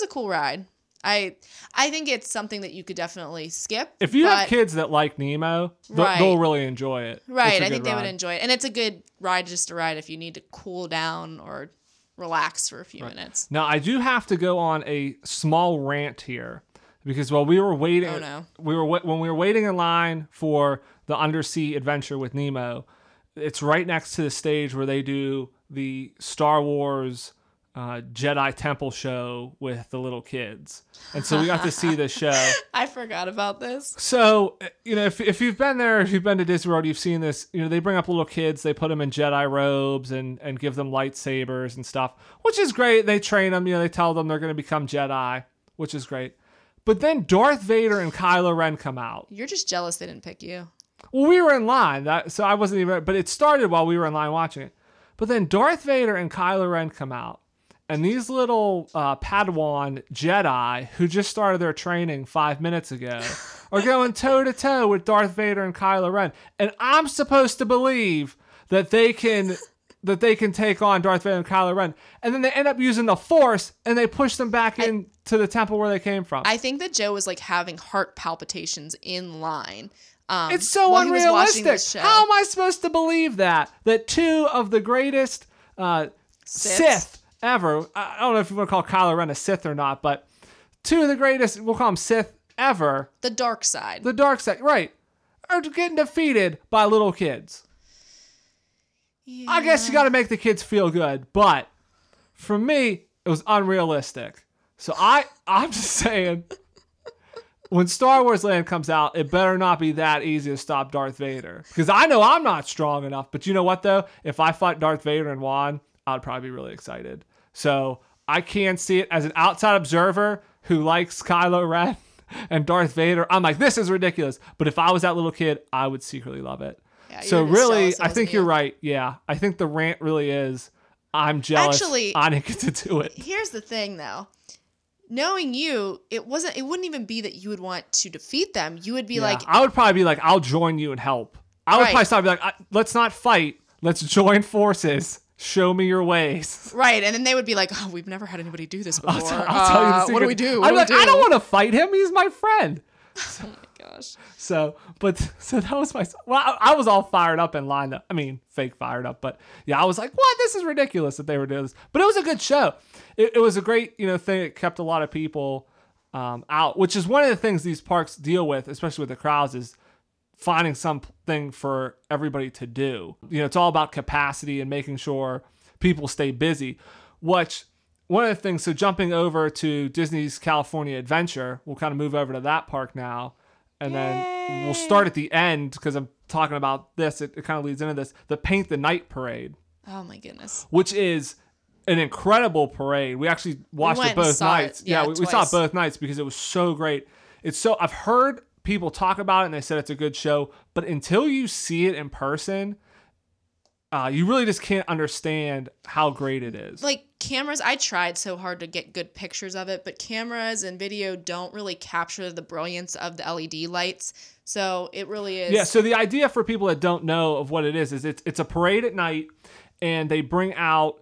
a cool ride. I think it's something that you could definitely skip. If you have kids that like Nemo, right, they'll really enjoy it. Right. I think they would enjoy it. And it's a good ride just to ride if you need to cool down or relax for a few minutes. Now, I do have to go on a small rant here. Because while we were waiting, when we were waiting in line for the Undersea Adventure with Nemo, it's right next to the stage where they do the Star Wars Jedi Temple show with the little kids, and so we got to see the show. I forgot about this. So if you've been there, if you've been to Disney World, you've seen this. They bring up little kids, they put them in Jedi robes and give them lightsabers and stuff, which is great. They train them. They tell them they're going to become Jedi, which is great. But then Darth Vader and Kylo Ren come out. You're just jealous they didn't pick you. Well, we were in line, so I wasn't even... But it started while we were in line watching it. But then Darth Vader and Kylo Ren come out. And these little Padawan Jedi, who just started their training 5 minutes ago, are going toe-to-toe with Darth Vader and Kylo Ren. And I'm supposed to believe that they can take on Darth Vader and Kylo Ren. And then they end up using the Force, and they push them back into the temple where they came from. I think that Joe was like having heart palpitations in line. It's so unrealistic. How am I supposed to believe that two of the greatest Sith ever, I don't know if you want to call Kylo Ren a Sith or not, but two of the greatest, we'll call them Sith ever. The dark side, right, are getting defeated by little kids. Yeah. I guess you got to make the kids feel good, but for me, it was unrealistic. So I'm just saying, when Star Wars Land comes out, it better not be that easy to stop Darth Vader. Because I know I'm not strong enough, but you know what, though? If I fought Darth Vader and won, I'd probably be really excited. So I can see it as an outside observer who likes Kylo Ren and Darth Vader. I'm like, this is ridiculous. But if I was that little kid, I would secretly love it. Yeah, so really, I think you're right. Yeah, I think the rant really is, I'm jealous. Actually, I didn't get to do it. Here's the thing, though. Knowing you, it wouldn't even be that you would want to defeat them. You would be like, I would probably be like, I'll join you and help. I would probably stop and be like, let's not fight. Let's join forces. Show me your ways. Right, and then they would be like, oh, we've never had anybody do this before. I'll tell you the secret. What do we do? I don't want to fight him. He's my friend. So, gosh. So that was my... Well, I was all fired up in line, though. I mean, fake fired up. But yeah, I was like, what? This is ridiculous that they were doing this. But it was a good show. It was a great thing. It kept a lot of people out, which is one of the things these parks deal with, especially with the crowds, is finding something for everybody to do. You know, it's all about capacity and making sure people stay busy, which one of the things, so jumping over to Disney's California Adventure, we'll kind of move over to that park now. And then we'll start at the end because I'm talking about this. It kind of leads into this, the Paint the Night parade. Oh my goodness. Which is an incredible parade. We actually watched it both nights. Yeah, we saw it both nights because it was so great. It's so, I've heard people talk about it and they said it's a good show, but until you see it in person, you really just can't understand how great it is. Like cameras, I tried so hard to get good pictures of it, but cameras and video don't really capture the brilliance of the LED lights. So it really is. Yeah. So the idea for people that don't know of what it is it's a parade at night, and they bring out,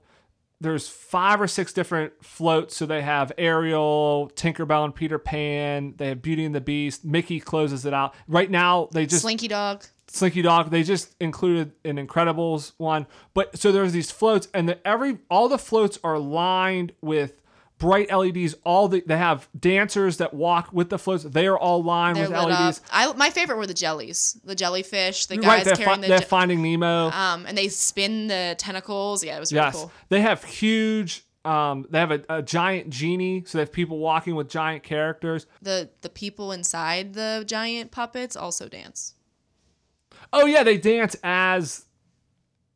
there's 5 or 6 different floats. So they have Ariel, Tinkerbell and Peter Pan. They have Beauty and the Beast. Mickey closes it out. Right now, they just... Slinky Dog. They just included an Incredibles one. But so there's these floats, and all the floats are lined with bright LEDs. They have dancers that walk with the floats. They are all lined with LEDs. My favorite were the jellies, the jellyfish, the guys carrying the... They're Finding Nemo. And they spin the tentacles. Yeah, it was really cool. They have huge... they have a giant genie, so they have people walking with giant characters. The people inside the giant puppets also dance. Oh yeah, they dance as...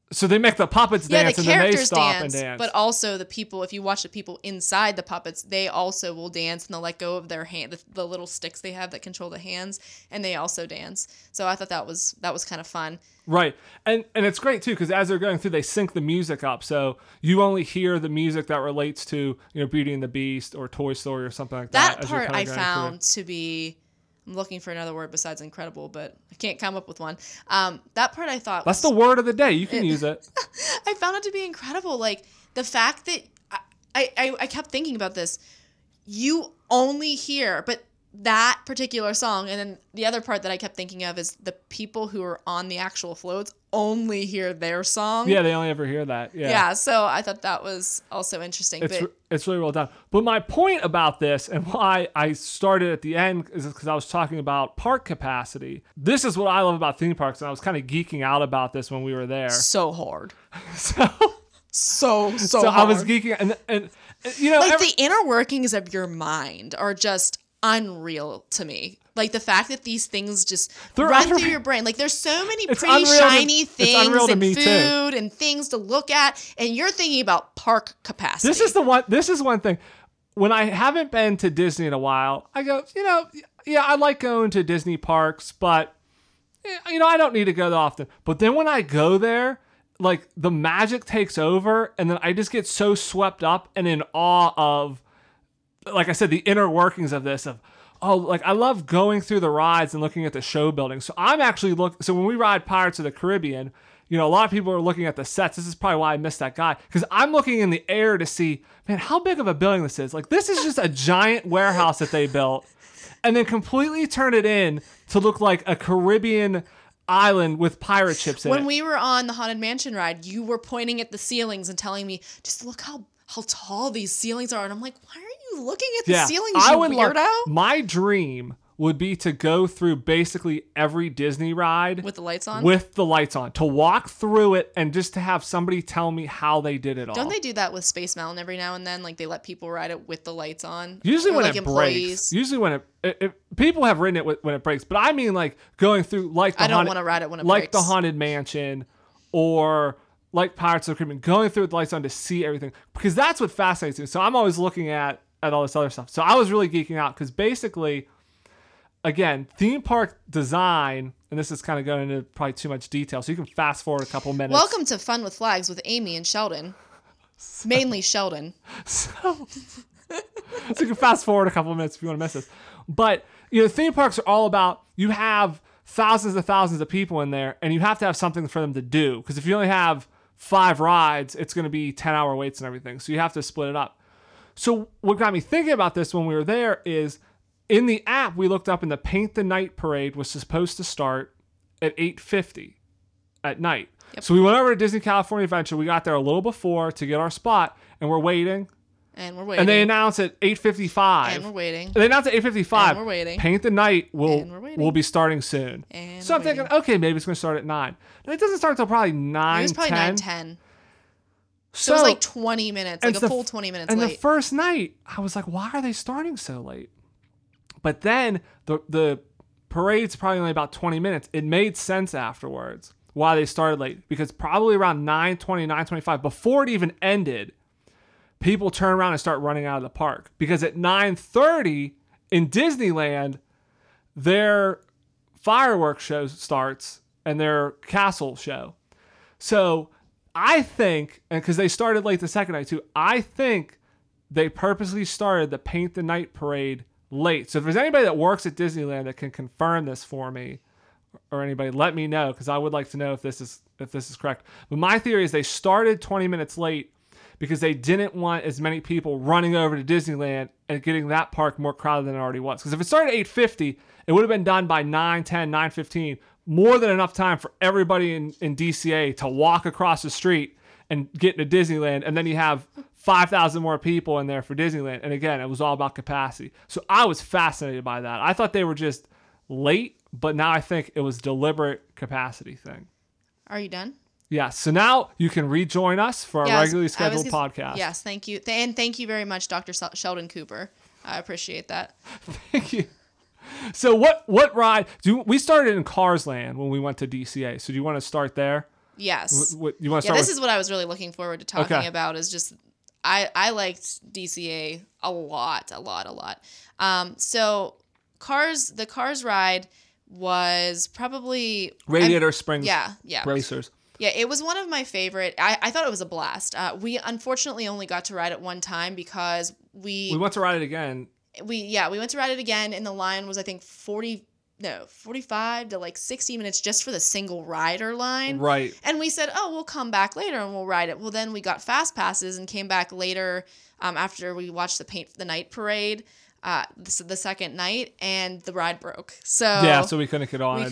So they make the puppets dance, and then they stop and dance. But also the people, if you watch the people inside the puppets, they also will dance, and they'll let go of their hand, the little sticks they have that control the hands, and they also dance. So I thought that was kind of fun. Right, and it's great too because as they're going through, they sync the music up, so you only hear the music that relates to, you know, Beauty and the Beast or Toy Story or something like that. That part I found to be... I'm looking for another word besides incredible, but I can't come up with one. That part I thought... That's the word of the day. You can use it. I found it to be incredible. Like, the fact that... I kept thinking about this. You only hear... But that particular song, and then the other part that I kept thinking of is the people who are on the actual floats only hear their song. Yeah, they only ever hear that. Yeah, so I thought that was also interesting. It's really well done. But my point about this and why I started at the end is because I was talking about park capacity. This is what I love about theme parks, and I was kind of geeking out about this when we were there. So hard. So hard. I was geeking out. And you know, like the inner workings of your mind are just... unreal to me. Like the fact that these things just run through your brain. Like there's so many pretty shiny things and food and things to look at, and you're thinking about park capacity. This is one thing. When I haven't been to Disney in a while, I go, you know, yeah, I like going to Disney parks, but you know, I don't need to go that often. But then when I go there, like the magic takes over, and then I just get so swept up and in awe of, like I said, the inner workings of this, I love going through the rides and looking at the show building. So I'm actually so when we ride Pirates of the Caribbean, you know, a lot of people are looking at the sets. This is probably why I missed that guy, because I'm looking in the air to see, man, how big of a building this is. Like, this is just a giant warehouse that they built and then completely turned it in to look like a Caribbean island with pirate ships in it. When we were on the Haunted Mansion ride, you were pointing at the ceilings and telling me, just look how tall these ceilings are. And I'm like, why are looking at the ceilings, weirdo? My dream would be to go through basically every Disney ride with the lights on, to walk through it and just to have somebody tell me how they did it. Don't they do that with Space Mountain every now and then? Like they let people ride it with the lights on. People have ridden it when it breaks, but I mean like going through I don't want to ride it when it breaks. Like the Haunted Mansion or like Pirates of the Caribbean, going through with the lights on to see everything, because that's what fascinates me. So I'm always looking at all this other stuff. So I was really geeking out because basically, again, theme park design, and this is kind of going into probably too much detail, so you can fast forward a couple minutes. Welcome to Fun with Flags with Amy and Sheldon. Mainly Sheldon. So you can fast forward a couple minutes if you want to miss this. But, you know, theme parks are all about, you have thousands of people in there, and you have to have something for them to do, because if you only have 5 rides, it's going to be 10-hour waits and everything, so you have to split it up. So what got me thinking about this when we were there is, in the app, we looked up, and the Paint the Night parade was supposed to start at 8:50 at night. Yep. So we went over to Disney California Adventure. We got there a little before to get our spot, and we're waiting. And we're waiting. And they announce at 8:55. And we're waiting. They announce at 8:55. And we're waiting. Paint the Night will be starting soon. And so I'm thinking, okay, maybe it's going to start at 9. No, it doesn't start until probably 9:10. It's probably 9:10. So it was like 20 minutes, like a full 20 minutes late. And the first night, I was like, why are they starting so late? But then the parade's probably only about 20 minutes. It made sense afterwards why they started late, because probably around 9:20, 9:25, before it even ended, people turn around and start running out of the park, because at 9:30 in Disneyland, their fireworks show starts and their castle show. So I think, and because they started late the second night too, I think they purposely started the Paint the Night parade late. So if there's anybody that works at Disneyland that can confirm this for me, or anybody, let me know, because I would like to know if this is correct. But my theory is they started 20 minutes late because they didn't want as many people running over to Disneyland and getting that park more crowded than it already was. Because if it started at 8:50, it would have been done by 9:10, 9:15, more than enough time for everybody in DCA to walk across the street and get into Disneyland. And then you have 5,000 more people in there for Disneyland. And again, it was all about capacity. So I was fascinated by that. I thought they were just late, but now I think it was deliberate capacity thing. Are you done? Yeah, so now you can rejoin us for our regularly scheduled podcast. Yes, thank you. And thank you very much, Dr. Sheldon Cooper. I appreciate that. Thank you. So what ride? We started in Cars Land when we went to DCA. So do you want to start there? Yes. You want to start? This is what I was really looking forward to talking about, is just I liked DCA a lot. So the Cars ride was probably... Radiator Springs Racers. Yeah, it was one of my favorite. I thought it was a blast. We unfortunately only got to ride it one time because we went to ride it again. We went to ride it again, and the line was, I think, 45 to like 60 minutes just for the single rider line. Right. And we said, oh, we'll come back later and we'll ride it. Well, then we got fast passes and came back later after we watched the Paint the Night parade. The second night, and the ride broke. So yeah, so we couldn't get on.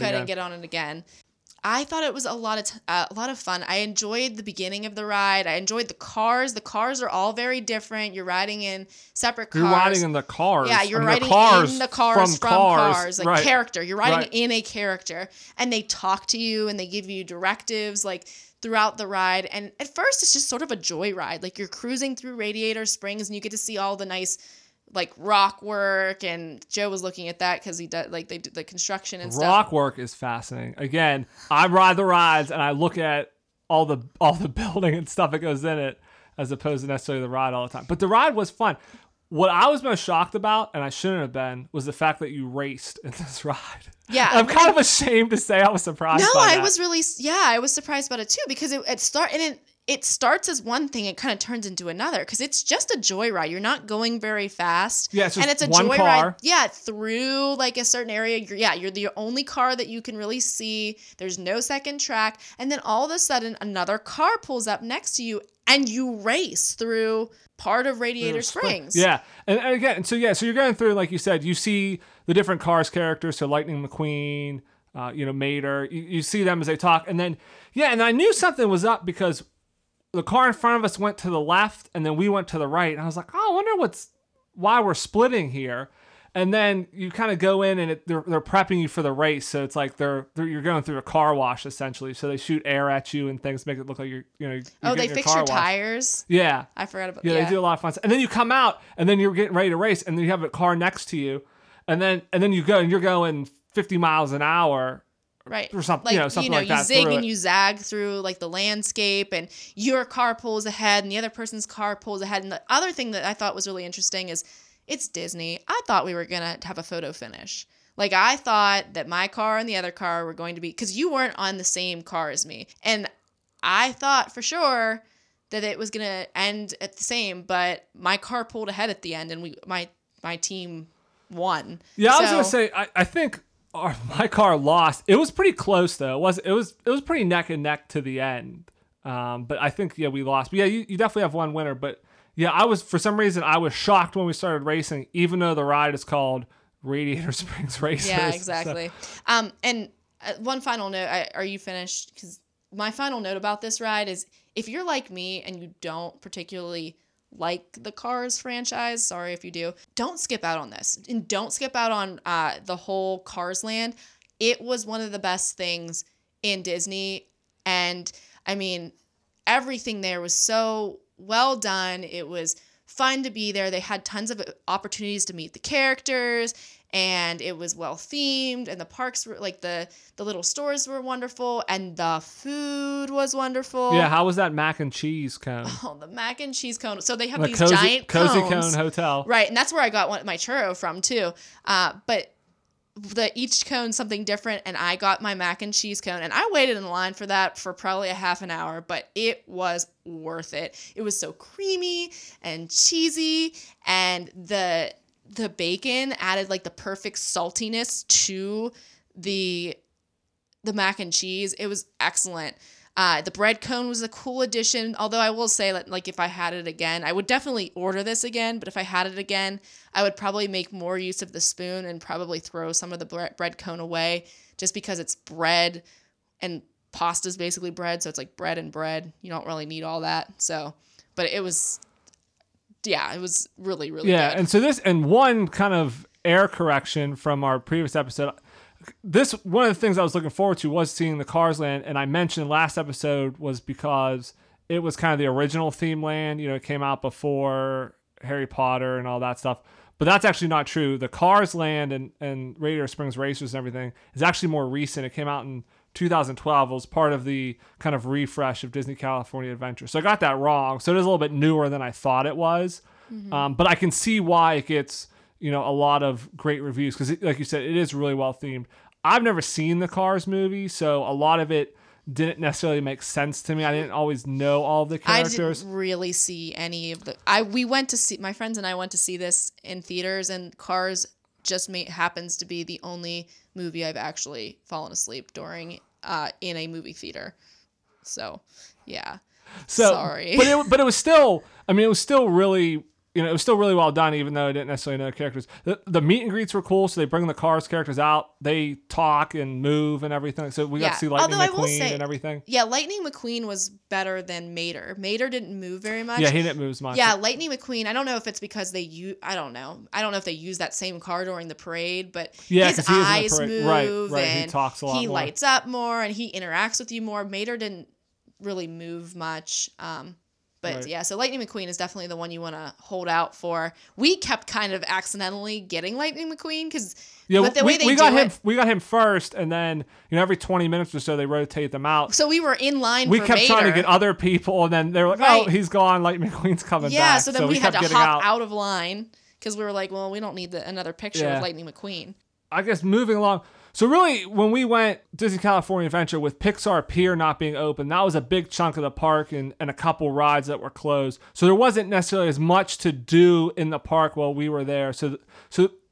I thought it was a lot of fun. I enjoyed the beginning of the ride. I enjoyed the cars. The cars are all very different. You're riding in separate cars. You're riding in the cars. Yeah, you're riding in the cars from cars. Like character. You're riding in a character. And they talk to you and they give you directives like throughout the ride. And at first it's just sort of a joyride. Like you're cruising through Radiator Springs and you get to see all the nice like rock work, and Joe was looking at that because he does like they did the construction and rock stuff. Rock work is fascinating. Again, I ride the rides and I look at all the building and stuff that goes in it, as opposed to necessarily the ride all the time. But the ride was fun. What I was most shocked about, and I shouldn't have been, was the fact that you raced in this ride. Yeah, I'm kind of ashamed to say I was surprised. No, by that. I was surprised about it too, because it starts as one thing, it kind of turns into another, because it's just a joyride. You're not going very fast. Yeah, it's just one joyride car. Yeah, through like a certain area. You're the only car that you can really see. There's no second track, and then all of a sudden, another car pulls up next to you, and you race through part of Radiator Springs. Yeah, and again, so you're going through, like you said, you see the different Cars characters, so Lightning McQueen, Mater. You see them as they talk, and then and I knew something was up because the car in front of us went to the left and then we went to the right. And I was like, oh, I wonder why we're splitting here. And then you kind of go in and they're prepping you for the race. So it's like you're going through a car wash essentially. So they shoot air at you and things, make it look like you're they fix your tires. Yeah. I forgot about that. Yeah, they do a lot of fun stuff. And then you come out and then you're getting ready to race and then you have a car next to you. And then you go and you're going 50 miles an hour. Right. Or something, like, something like that. You zig and you zag through like the landscape, and your car pulls ahead and the other person's car pulls ahead. And the other thing that I thought was really interesting is it's Disney. I thought we were going to have a photo finish. Like I thought that my car and the other car were going to be, because you weren't on the same car as me. And I thought for sure that it was going to end at the same, but my car pulled ahead at the end and my team won. Yeah. So, I was going to say, I think my car lost. It was pretty close though. It was pretty neck and neck to the end. But I think we lost. But you definitely have one winner. But I was shocked when we started racing, even though the ride is called Radiator Springs Racers. Yeah, exactly. So. And one final note. Are you finished? Because my final note about this ride is, if you're like me and you don't particularly like the Cars franchise, sorry if you do, don't skip out on this. And don't skip out on the whole Cars Land. It was one of the best things in Disney. And I mean, everything there was so well done. It was fun to be there. They had tons of opportunities to meet the characters, and it was well themed, and the parks were like the little stores were wonderful, and the food was wonderful. Yeah, how was that mac and cheese cone? Oh, the mac and cheese cone. So they have the these cozy, giant cones. Cozy Cone Hotel. Right, and that's where I got one, my churro from too. But each cone something different, and I got my mac and cheese cone, and I waited in line for that for probably a half an hour, but it was worth it. It was so creamy and cheesy, and the bacon added like the perfect saltiness to the mac and cheese. It was excellent. The bread cone was a cool addition, although I will say that like if I had it again, I would definitely order this again, but if I had it again, I would probably make more use of the spoon and probably throw some of the bread cone away just because it's bread and pasta is basically bread. So it's like bread and bread. You don't really need all that. So, but it was, yeah, it was really, really good. And so this, and one kind of error correction from our previous episode, this one of the things I was looking forward to was seeing the Cars Land, and I mentioned last episode was because it was kind of the original theme land. You know, it came out before Harry Potter and all that stuff, but that's actually not true. The Cars Land and Radiator Springs Racers and everything is actually more recent. It came out in 2012. It was part of the kind of refresh of Disney California Adventure. So I got that wrong. So it is a little bit newer than I thought it was, but I can see why it gets, you know, a lot of great reviews because, like you said, it is really well themed. I've never seen the Cars movie, so a lot of it didn't necessarily make sense to me. I didn't always know all of the characters. I didn't really see any of the. We went to see, my friends and I went to see this in theaters, and Cars just happens to be the only movie I've actually fallen asleep during in a movie theater. So, yeah. So, sorry, but it was still. I mean, it was still really. You know, it was still really well done, even though I didn't necessarily know the characters. The meet and greets were cool, so they bring the Cars characters out. They talk and move and everything. So we got to see Lightning McQueen and everything. Yeah, Lightning McQueen was better than Mater. Mater didn't move very much. Yeah, he didn't move as much. Yeah, Lightning McQueen, I don't know if it's because they use, I don't know if they use that same car during the parade, but yeah, his eyes move. Right. And he talks a lot more. Lights up more, and he interacts with you more. Mater didn't really move much. But right. Yeah, so Lightning McQueen is definitely the one you want to hold out for. We kept kind of accidentally getting Lightning McQueen because we got him first, and then you know every 20 minutes or so they rotate them out. So we were in line. We kept trying to get other people, and then they were like, "Oh, he's gone. Lightning McQueen's coming back." Yeah, so then we had to hop out of line because we were like, "Well, we don't need another picture of Lightning McQueen." I guess moving along. So really, when we went Disney California Adventure with Pixar Pier not being open, that was a big chunk of the park and a couple rides that were closed. So there wasn't necessarily as much to do in the park while we were there. So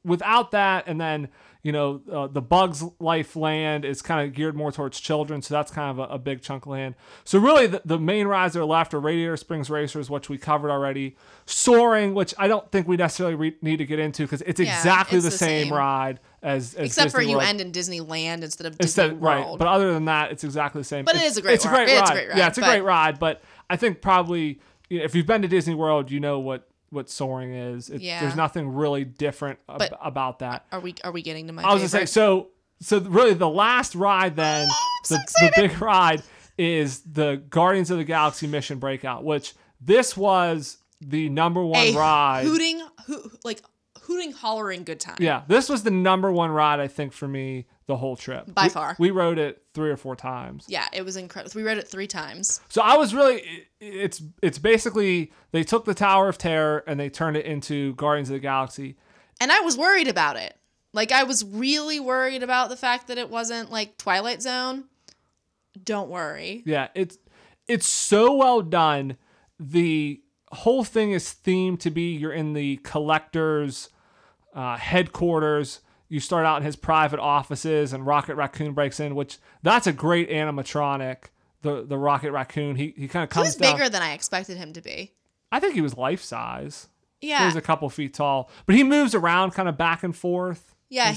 without that, and then, you know, the Bugs Life Land is kind of geared more towards children. So that's kind of a big chunk of land. So really the main rides that are left are Radiator Springs Racers, which we covered already. Soaring, which I don't think we necessarily need to get into because it's exactly it's the same ride. As except Disney for you World. End in Disneyland instead of Disney World. Right. But other than that, it's exactly the same. But it is a great ride. It's a great ride. Yeah, it's a great ride. But I think probably, you know, if you've been to Disney World, you know what Soaring is. There's nothing really different about that. Are we getting to my favorite? I was going to say, so really the last ride then, the big ride is the Guardians of the Galaxy Mission Breakout, which this was the number one ride. Hooting, hollering good time. Yeah, this was the number one ride, I think, for me the whole trip. By far. We rode it 3 or 4 times. Yeah, it was incredible. We rode it 3 times. So I was really, it's basically, they took the Tower of Terror and they turned it into Guardians of the Galaxy. And I was worried about it. Like, I was really worried about the fact that it wasn't, like, Twilight Zone. Don't worry. Yeah, it's so well done. The whole thing is themed to be you're in the collector's headquarters. You start out in his private offices, and Rocket Raccoon breaks in, which that's a great animatronic. The Rocket Raccoon, he kind of comes. He was bigger than I expected him to be. I think he was life size. Yeah, he was a couple feet tall, but he moves around kind of back and forth. Yeah,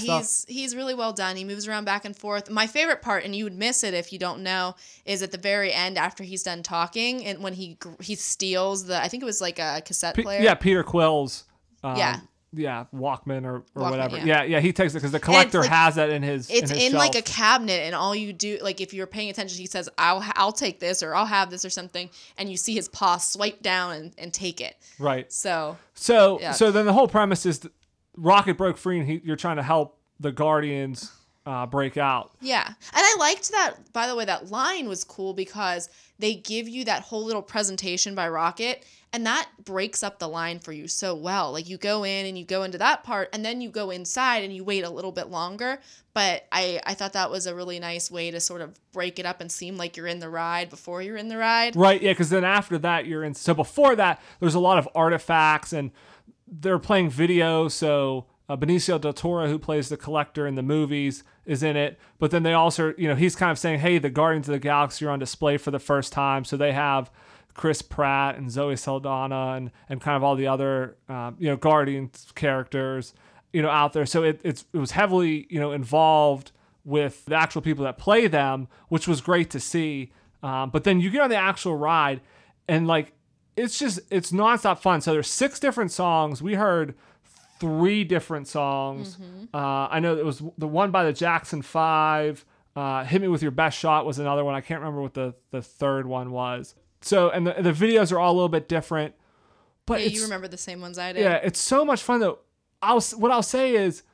he's really well done. He moves around back and forth. My favorite part, and you would miss it if you don't know, is at the very end after he's done talking and when he steals the, I think it was like a cassette player. Peter Quill's Walkman or Walkman, whatever. Yeah, he takes it because the collector has that in his shelf. It's in like a cabinet, and all you do, like if you're paying attention, he says, I'll take this or I'll have this or something, and you see his paw swipe down and take it. Right. So then the whole premise is Rocket broke free, and you're trying to help the Guardians break out. Yeah. And I liked that, by the way, that line was cool because they give you that whole little presentation by Rocket, and that breaks up the line for you so well. Like, you go in and you go into that part, and then you go inside and you wait a little bit longer. But I thought that was a really nice way to sort of break it up and seem like you're in the ride before you're in the ride. Right, yeah, because then after that, you're in. So before that, there's a lot of artifacts, and they're playing video, so Benicio del Toro, who plays the collector in the movies, is in it. But then they also, he's kind of saying, hey, the Guardians of the Galaxy are on display for the first time. So they have Chris Pratt and Zoe Saldana and kind of all the other, Guardians characters, out there. So it was heavily, involved with the actual people that play them, which was great to see. But then you get on the actual ride and it's nonstop fun. So there's 6 different songs. We heard 3 different songs. Mm-hmm. I know it was the one by the Jackson 5. Hit Me With Your Best Shot was another one. I can't remember what the third one was. So, and the videos are all a little bit different. But you remember the same ones I did. Yeah, it's so much fun though. What I'll say is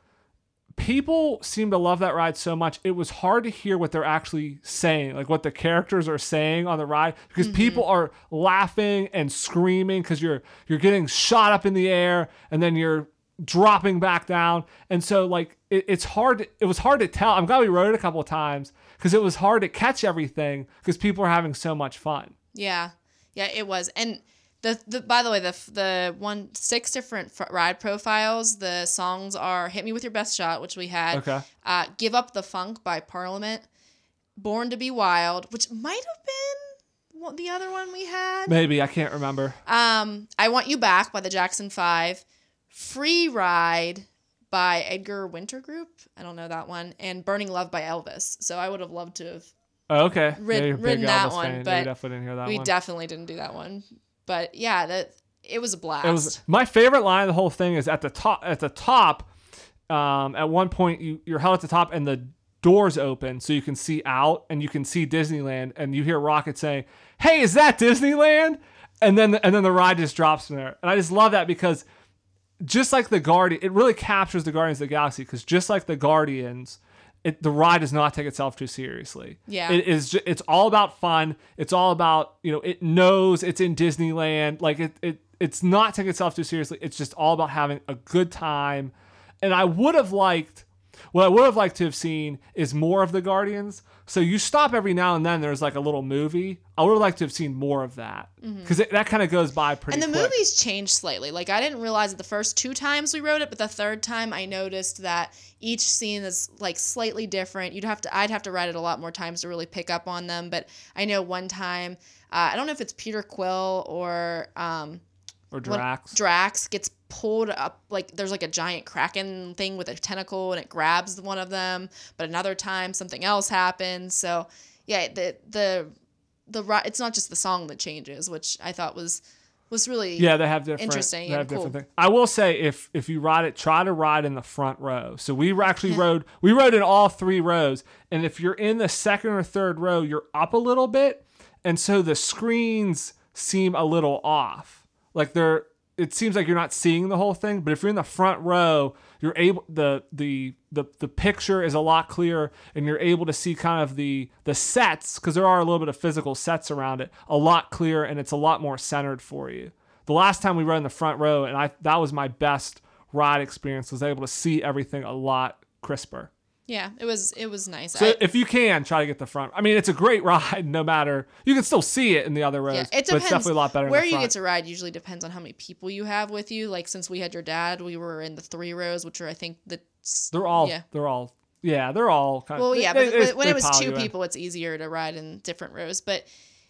people seem to love that ride so much. It was hard to hear what they're actually saying, like what the characters are saying on the ride, because mm-hmm. people are laughing and screaming because you're getting shot up in the air and then you're dropping back down. And so it's hard. It was hard to tell. I'm glad we rode it a couple of times because it was hard to catch everything because people are having so much fun. Yeah, it was. And by the way, the 1 6 different ride profiles. The songs are "Hit Me With Your Best Shot," which we had. Okay. "Give Up the Funk" by Parliament. "Born to Be Wild," which might have been the other one we had. Maybe, I can't remember. "I Want You Back" by the Jackson 5. "Free Ride" by Edgar Winter Group. I don't know that one. And "Burning Love" by Elvis. So I would have loved to have. Oh, okay. Ridden that Elvis one, fan. But we definitely didn't hear that one. We definitely didn't do that one. But yeah, it was a blast. It was my favorite line of the whole thing is at the top. At one point, you're held at the top and the doors open so you can see out and you can see Disneyland. And you hear Rocket saying, "Hey, is that Disneyland?" And then the ride just drops from there. And I just love that because just like the Guardian, it really captures the Guardians of the Galaxy because just like the Guardians, the ride does not take itself too seriously. Yeah. It's all about fun. It's all about, it knows it's in Disneyland. It's not taking itself too seriously. It's just all about having a good time. And what I would have liked to have seen is more of the Guardians. So you stop every now and then, there's a little movie. I would have liked to have seen more of that. Because mm-hmm. that kind of goes by pretty quick. And the movies changed slightly. I didn't realize it the first 2 times we wrote it, but the third time I noticed that each scene is slightly different. I'd have to write it a lot more times to really pick up on them. But I know one time, I don't know if it's Peter Quill or Drax. Drax gets pulled up, there's a giant kraken thing with a tentacle and it grabs one of them. But another time something else happens. So yeah, the it's not just the song that changes, which I thought was really they have different, interesting. They have cool. different things. I will say if you ride it, try to ride in the front row. So we actually rode in all 3 rows, and if you're in the second or third row, you're up a little bit, and so the screens seem a little off. It seems like you're not seeing the whole thing, but if you're in the front row, you're able the picture is a lot clearer, and you're able to see kind of the sets, because there are a little bit of physical sets around it, a lot clearer, and it's a lot more centered for you. The last time we rode in the front row, and that was my best ride experience. Was able to see everything a lot crisper. Yeah, it was nice. So if you can, try to get the front. I mean, it's a great ride no matter. You can still see it in the other rows. Yeah, it depends, but it's definitely a lot better in the front. Where you get to ride usually depends on how many people you have with you. Since we had your dad, we were in the 3 rows, which are, I think, they're all kind of. Well, yeah, but when it was 2 people, it's easier to ride in different rows, but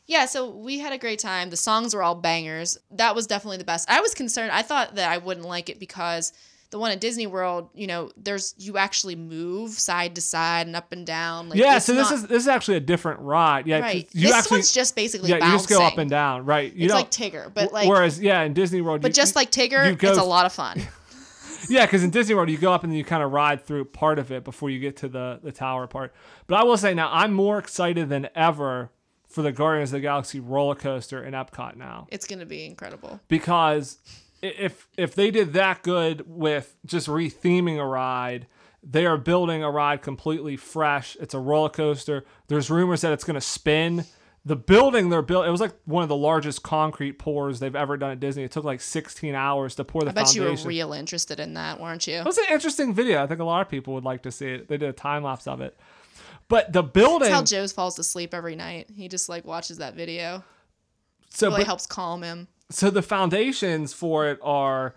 yeah, so we had a great time. The songs were all bangers. That was definitely the best. I was concerned. I thought that I wouldn't like it because the one at Disney World, you know, there's, you actually move side to side and up and down. Like, yeah, so this is actually a different ride. Yeah, right. This one's just basically bouncing. You just go up and down, right? It's like Tigger, but like... Whereas, yeah, in Disney World... But just like Tigger, it's a lot of fun. Yeah, because in Disney World, you go up and you kind of ride through part of it before you get to the tower part. But I will say now, I'm more excited than ever for the Guardians of the Galaxy roller coaster in Epcot now. It's going to be incredible. Because... If they did that good with just re-theming a ride, they are building a ride completely fresh. It's a roller coaster. There's rumors that it's going to spin. The building they're building, it was like one of the largest concrete pours they've ever done at Disney. It took like 16 hours to pour the foundation. I bet you were real interested in that, weren't you? It was an interesting video. I think a lot of people would like to see it. They did a time lapse of it. But the building... That's how Joe falls to sleep every night. He just like watches that video. So it really helps calm him. So the foundations for it are,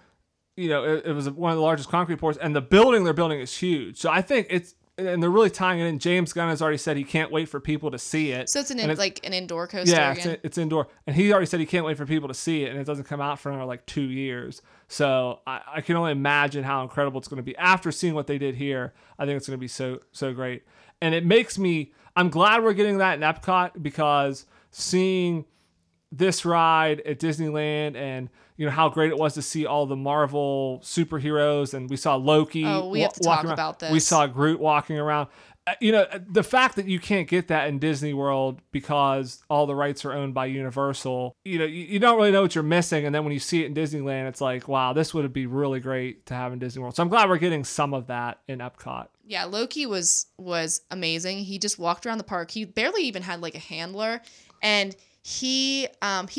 you know, it was one of the largest concrete pours, and the building they're building is huge. So I think it's, and they're really tying it in. James Gunn has already said he can't wait for people to see it. So it's an indoor coaster. Yeah, again. It's indoor. And he already said he can't wait for people to see it, and it doesn't come out for another like 2 years. So I can only imagine how incredible it's going to be. After seeing what they did here, I think it's going to be so great. And it makes me, I'm glad we're getting that in Epcot, because seeing this ride at Disneyland and, you know, how great it was to see all the Marvel superheroes, and we saw Loki. Oh, we have to talk about this. We saw Groot walking around. You know, the fact that you can't get that in Disney World because all the rights are owned by Universal, you know, you don't really know what you're missing. And then when you see it in Disneyland, it's like, wow, this would be really great to have in Disney World. So I'm glad we're getting some of that in Epcot. Yeah, Loki was amazing. He just walked around the park. He barely even had like a handler, and he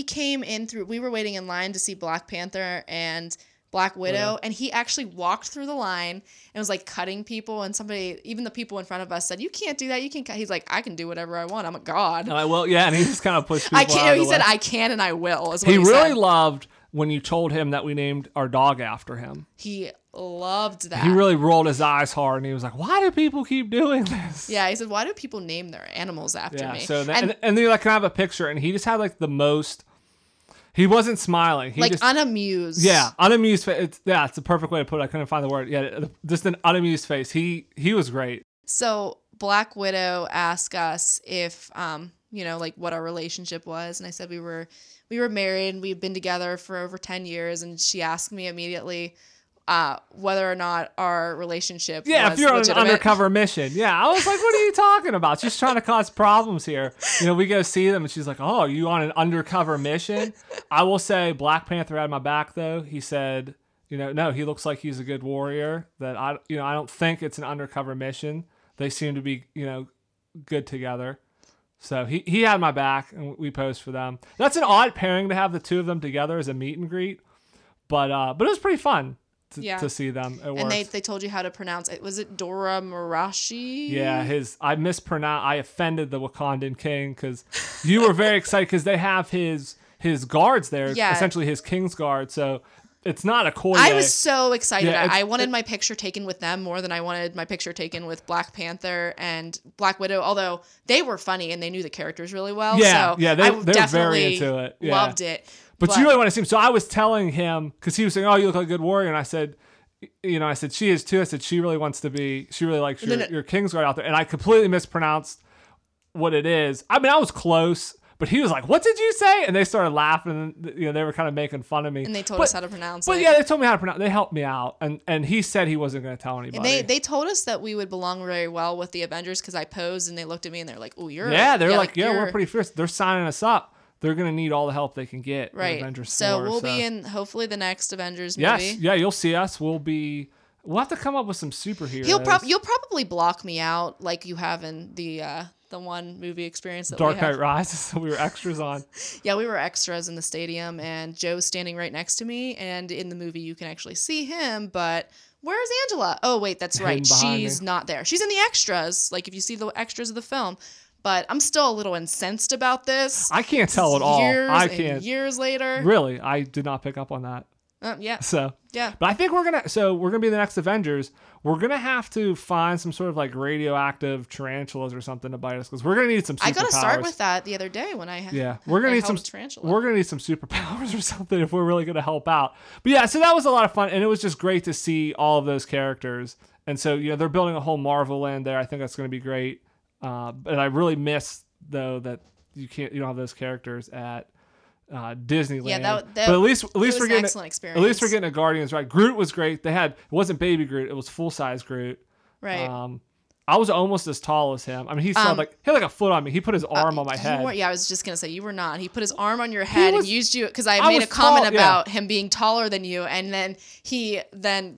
came in through, we were waiting in line to see Black Panther and Black Widow, yeah, and he actually walked through the line and was like cutting people, and somebody, even the people in front of us said, you can't do that, you can cut. He's like, I can do whatever I want, I'm a god. And I will, yeah, and he just kind of pushed people out of the way. Said, I can and I will, is what he really said. Loved when you told him that we named our dog after him. He loved that. He really rolled his eyes hard, and he was like, why do people keep doing this? Yeah, he said, why do people name their animals after me? So then, and they're like, can I have a picture? And he just had like the most, he wasn't smiling. He like just, unamused. Yeah, unamused face. It's the perfect way to put it. I couldn't find the word. Yeah, just an unamused face. He was great. So Black Widow asked us if, you know, like what our relationship was. And I said we were married and we've been together for over 10 years. And she asked me immediately whether or not our relationship was legitimate. Yeah, if you're on an undercover mission. Yeah, I was like, what are you talking about? She's trying to cause problems here. You know, we go see them and she's like, oh, are you on an undercover mission? I will say Black Panther had my back, though. He said, you know, no, he looks like he's a good warrior. That I don't think it's an undercover mission. They seem to be, you know, good together. So he had my back, and we posed for them. That's an odd pairing to have the two of them together as a meet and greet, but it was pretty fun to see them. And they told you how to pronounce it. Was it Dora Mirashi? Yeah, I mispronounced. I offended the Wakandan king because you were very excited because they have his guards there, essentially his king's guard. So. It's not a cool. I was so excited. Yeah, I wanted my picture taken with them more than I wanted my picture taken with Black Panther and Black Widow, although they were funny and they knew the characters really well. Yeah, so yeah, they definitely were very into it. Yeah. Loved it. But you really want to see him. So I was telling him, because he was saying, oh, you look like a good warrior. And I said, you know, I said, she is too. I said, she really likes your Kingsguard out there. And I completely mispronounced what it is. I mean, I was close. But he was like, what did you say? And they started laughing. And, you know, they were kind of making fun of me. And they told us how to pronounce it. But yeah, they told me how to pronounce it. They helped me out. And he said he wasn't going to tell anybody. And they told us that we would belong very well with the Avengers because I posed and they looked at me and they're like, oh, you're... Yeah, they're we're pretty fierce. They're signing us up. They're going to need all the help they can get. Right. Avengers so we'll be in, hopefully, the next Avengers movie. Yes. Yeah, you'll see us. We'll have to come up with some superheroes. You'll probably block me out like you have in the one movie experience that Dark Knight Rises, we were extras on. Yeah, we were extras in the stadium, and Joe's standing right next to me, and in the movie you can actually see him, but where's Angela? Oh, wait, that's right. She's not there. She's in the extras, like if you see the extras of the film, but I'm still a little incensed about this. I can't tell at all. Years later. Really? I did not pick up on that. Yeah. So yeah, but I think we're gonna be the next Avengers. We're gonna have to find some sort of like radioactive tarantulas or something to bite us because we're gonna need some superpowers. I gotta start with that the other day when I had we're gonna need some superpowers or something if we're really gonna help out. But yeah, so that was a lot of fun, and it was just great to see all of those characters. And so you know they're building a whole Marvel land there. I think that's gonna be great. And I really miss though that you don't have those characters at Disneyland. Yeah, but at least we're getting an excellent experience. At least we're getting a Guardians right. Groot was great. It wasn't baby Groot, it was full size Groot. Right. I was almost as tall as him. I mean, he had like a foot on me. He put his arm on my head. I was just gonna say you were not. He put his arm on your head and used you because I made a comment about him being taller than you, and then he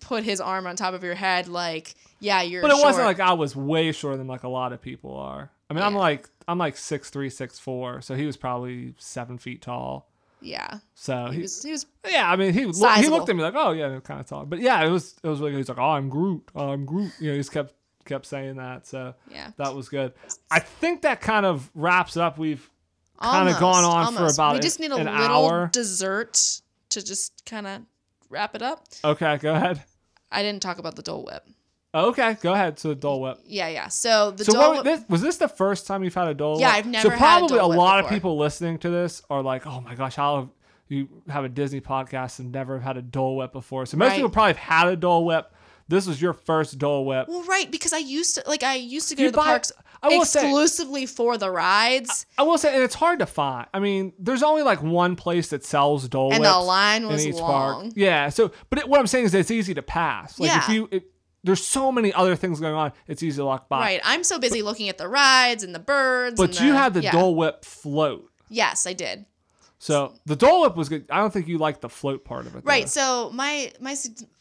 put his arm on top of your head like you're. But it wasn't like I was way shorter than like a lot of people are. I mean, yeah. I'm like 6'3", 6'4", so he was probably 7 feet tall. Yeah. So he was. Yeah, I mean, he looked at me like, oh yeah, kind of tall. But yeah, it was really good. He's like, oh, I'm Groot. Oh, I'm Groot. You know, he just kept saying that. So yeah, that was good. I think that kind of wraps up. We've kind of gone on for about an hour. We just need a little dessert to just kind of wrap it up. Okay, go ahead. I didn't talk about the Dole Whip. Okay, go ahead. So the Dole Whip. Yeah. So the Dole Whip. Was this the first time you've had a Dole Whip? Yeah, I've never had a Dole Whip. So probably a lot of people listening to this are like, oh my gosh, you have a Disney podcast and never have had a Dole Whip before. So most people probably have had a Dole Whip. This was your first Dole Whip. Well, right, because I used to go to the parks exclusively for the rides. I will say, and it's hard to find. I mean, there's only like one place that sells Dole Whips. And the line was long. Park. Yeah, so, what I'm saying is it's easy to pass. Like yeah. There's so many other things going on. It's easy to walk by. Right. I'm so busy looking at the rides and the birds. But you had the Dole Whip float. Yes, I did. So the Dole Whip was good. I don't think you liked the float part of it. Right. Though. So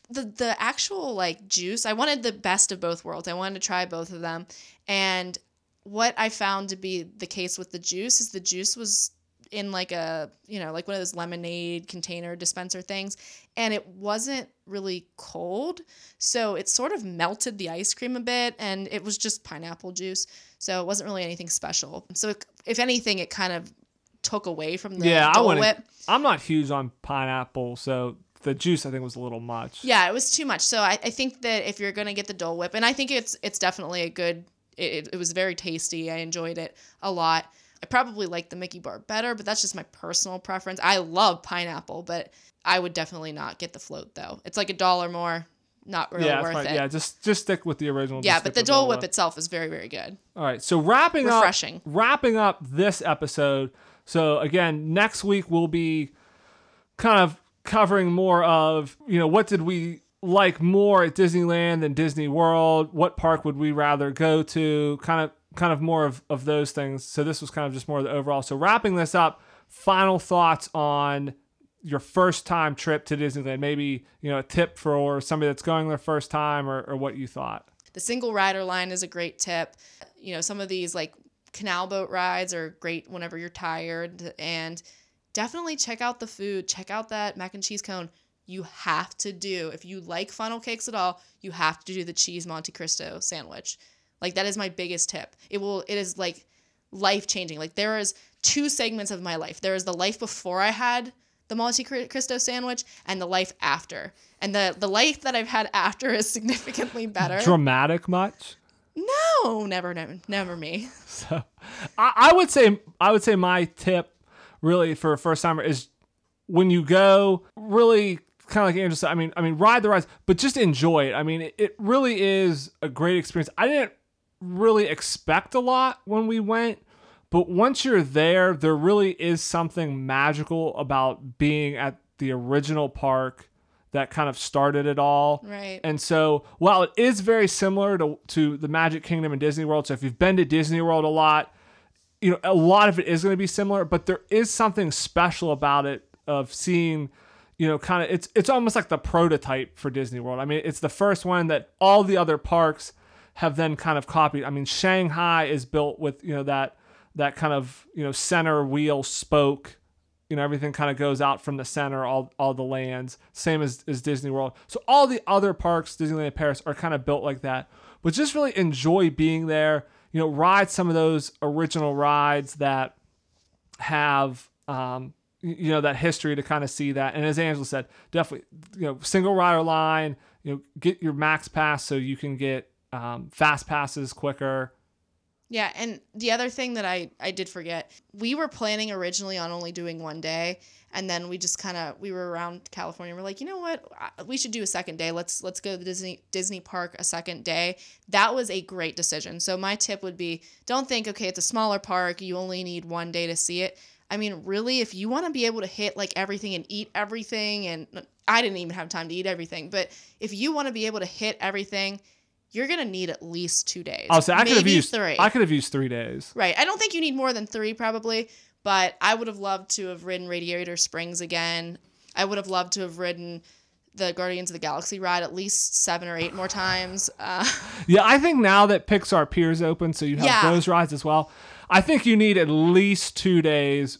the actual like juice, I wanted the best of both worlds. I wanted to try both of them. And what I found to be the case with the juice is the juice was in like a, you know, like one of those lemonade container dispenser things. And it wasn't really cold. So it sort of melted the ice cream a bit, and it was just pineapple juice. So it wasn't really anything special. So if anything, it kind of took away from the Dole Whip. I'm not huge on pineapple. So the juice, I think, was a little much. Yeah, it was too much. So I think that if you're going to get the Dole Whip, and I think it's definitely a good, it was very tasty. I enjoyed it a lot. I probably like the Mickey bar better, but that's just my personal preference. I love pineapple, but I would definitely not get the float though. It's like $1 more, not really worth it. Yeah, just stick with the original. Yeah, but the Dole Whip itself is very, very good. All right, so wrapping up this episode. So again, next week we'll be kind of covering more of, you know, what did we like more at Disneyland than Disney World? What park would we rather go to? Kind of more of those things. So this was kind of just more of the overall. So wrapping this up, final thoughts on your first time trip to Disneyland. Maybe, you know, a tip for somebody that's going their first time or what you thought. The single rider line is a great tip. You know, some of these like canal boat rides are great whenever you're tired. And definitely check out the food. Check out that mac and cheese cone. You have to do, if you like funnel cakes at all, you have to do the cheese Monte Cristo sandwich. Like, that is my biggest tip. It is like life-changing. Like, there is two segments of my life. There is the life before I had the Monte Cristo sandwich and the life after. And the life that I've had after is significantly better. Dramatic much? No, never me. So I would say my tip really for a first timer is when you go, really kind of like Andrew said, I mean ride the rides, but just enjoy it. I mean, it really is a great experience. I didn't really expect a lot when we went, but once you're there really is something magical about being at the original park that kind of started it all. Right. And so while it is very similar to the Magic Kingdom and Disney World, so if you've been to Disney World a lot, you know, a lot of it is going to be similar, but there is something special about it of seeing, you know, kind of it's almost like the prototype for Disney World. I mean, it's the first one that all the other parks have then kind of copied. I mean, Shanghai is built with, you know, that kind of, you know, center wheel spoke, you know, everything kind of goes out from the center, all the lands, same as Disney World. So all the other parks, Disneyland and Paris, are kind of built like that, but just really enjoy being there, you know, ride some of those original rides that have, you know, that history to kind of see that. And as Angela said, definitely, you know, single rider line, you know, get your Max Pass so you can get fast passes quicker. Yeah. And the other thing that I did forget, we were planning originally on only doing one day. And then we just kind of, we were around California. We're like, you know what? We should do a second day. Let's go to Disney Park a second day. That was a great decision. So my tip would be, don't think, okay, it's a smaller park, you only need one day to see it. I mean, really, if you want to be able to hit like everything and eat everything, and I didn't even have time to eat everything, but if you want to be able to hit everything, you're going to need at least 2 days. Oh, so I could have used 3. I could have used 3 days. Right. I don't think you need more than 3 probably, but I would have loved to have ridden Radiator Springs again. I would have loved to have ridden the Guardians of the Galaxy ride at least 7 or 8 more times. Yeah, I think now that Pixar Pier is open, so you have those rides as well. I think you need at least 2 days.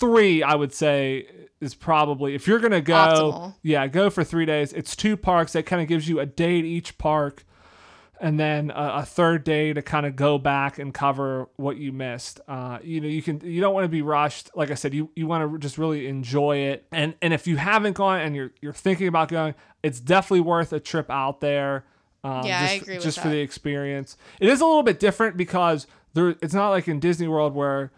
3, I would say, is probably, if you're going to go, optimal. Yeah, go for 3 days. It's 2 parks. That kind of gives you a day at each park. And then a third day to kind of go back and cover what you missed. You know, you don't want to be rushed. Like I said, you want to just really enjoy it. And if you haven't gone and you're thinking about going, it's definitely worth a trip out there. Yeah, I agree with that. Just for the experience. It is a little bit different because it's not like in Disney World where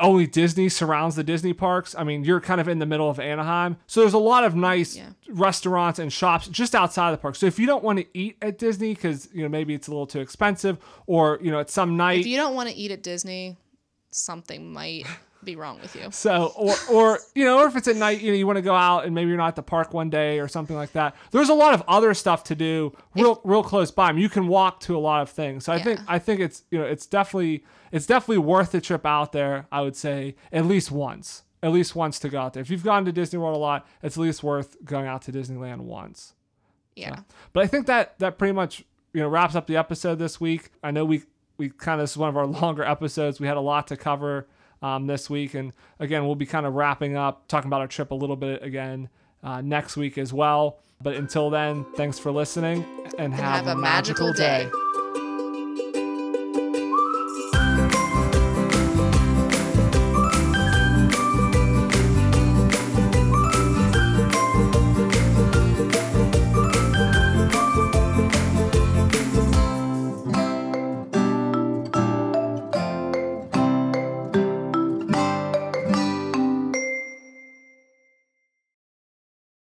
only Disney surrounds the Disney parks. I mean, you're kind of in the middle of Anaheim. So there's a lot of nice restaurants and shops just outside of the park. So if you don't want to eat at Disney because, you know, maybe it's a little too expensive, or, you know, at some night, if you don't want to eat at Disney, something might be wrong with you. So, or you know, or if it's at night, you know, you want to go out and maybe you're not at the park one day or something like that. There's a lot of other stuff to do real close by. I mean, you can walk to a lot of things. So I think it's, you know, it's definitely worth the trip out there. I would say at least once to go out there. If you've gone to Disney World a lot, it's at least worth going out to Disneyland once. Yeah. So, but I think that pretty much, you know, wraps up the episode this week. I know we kind of, this is one of our longer episodes. We had a lot to cover this week. And again, we'll be kind of wrapping up, talking about our trip a little bit again next week as well. But until then, thanks for listening and have a magical day.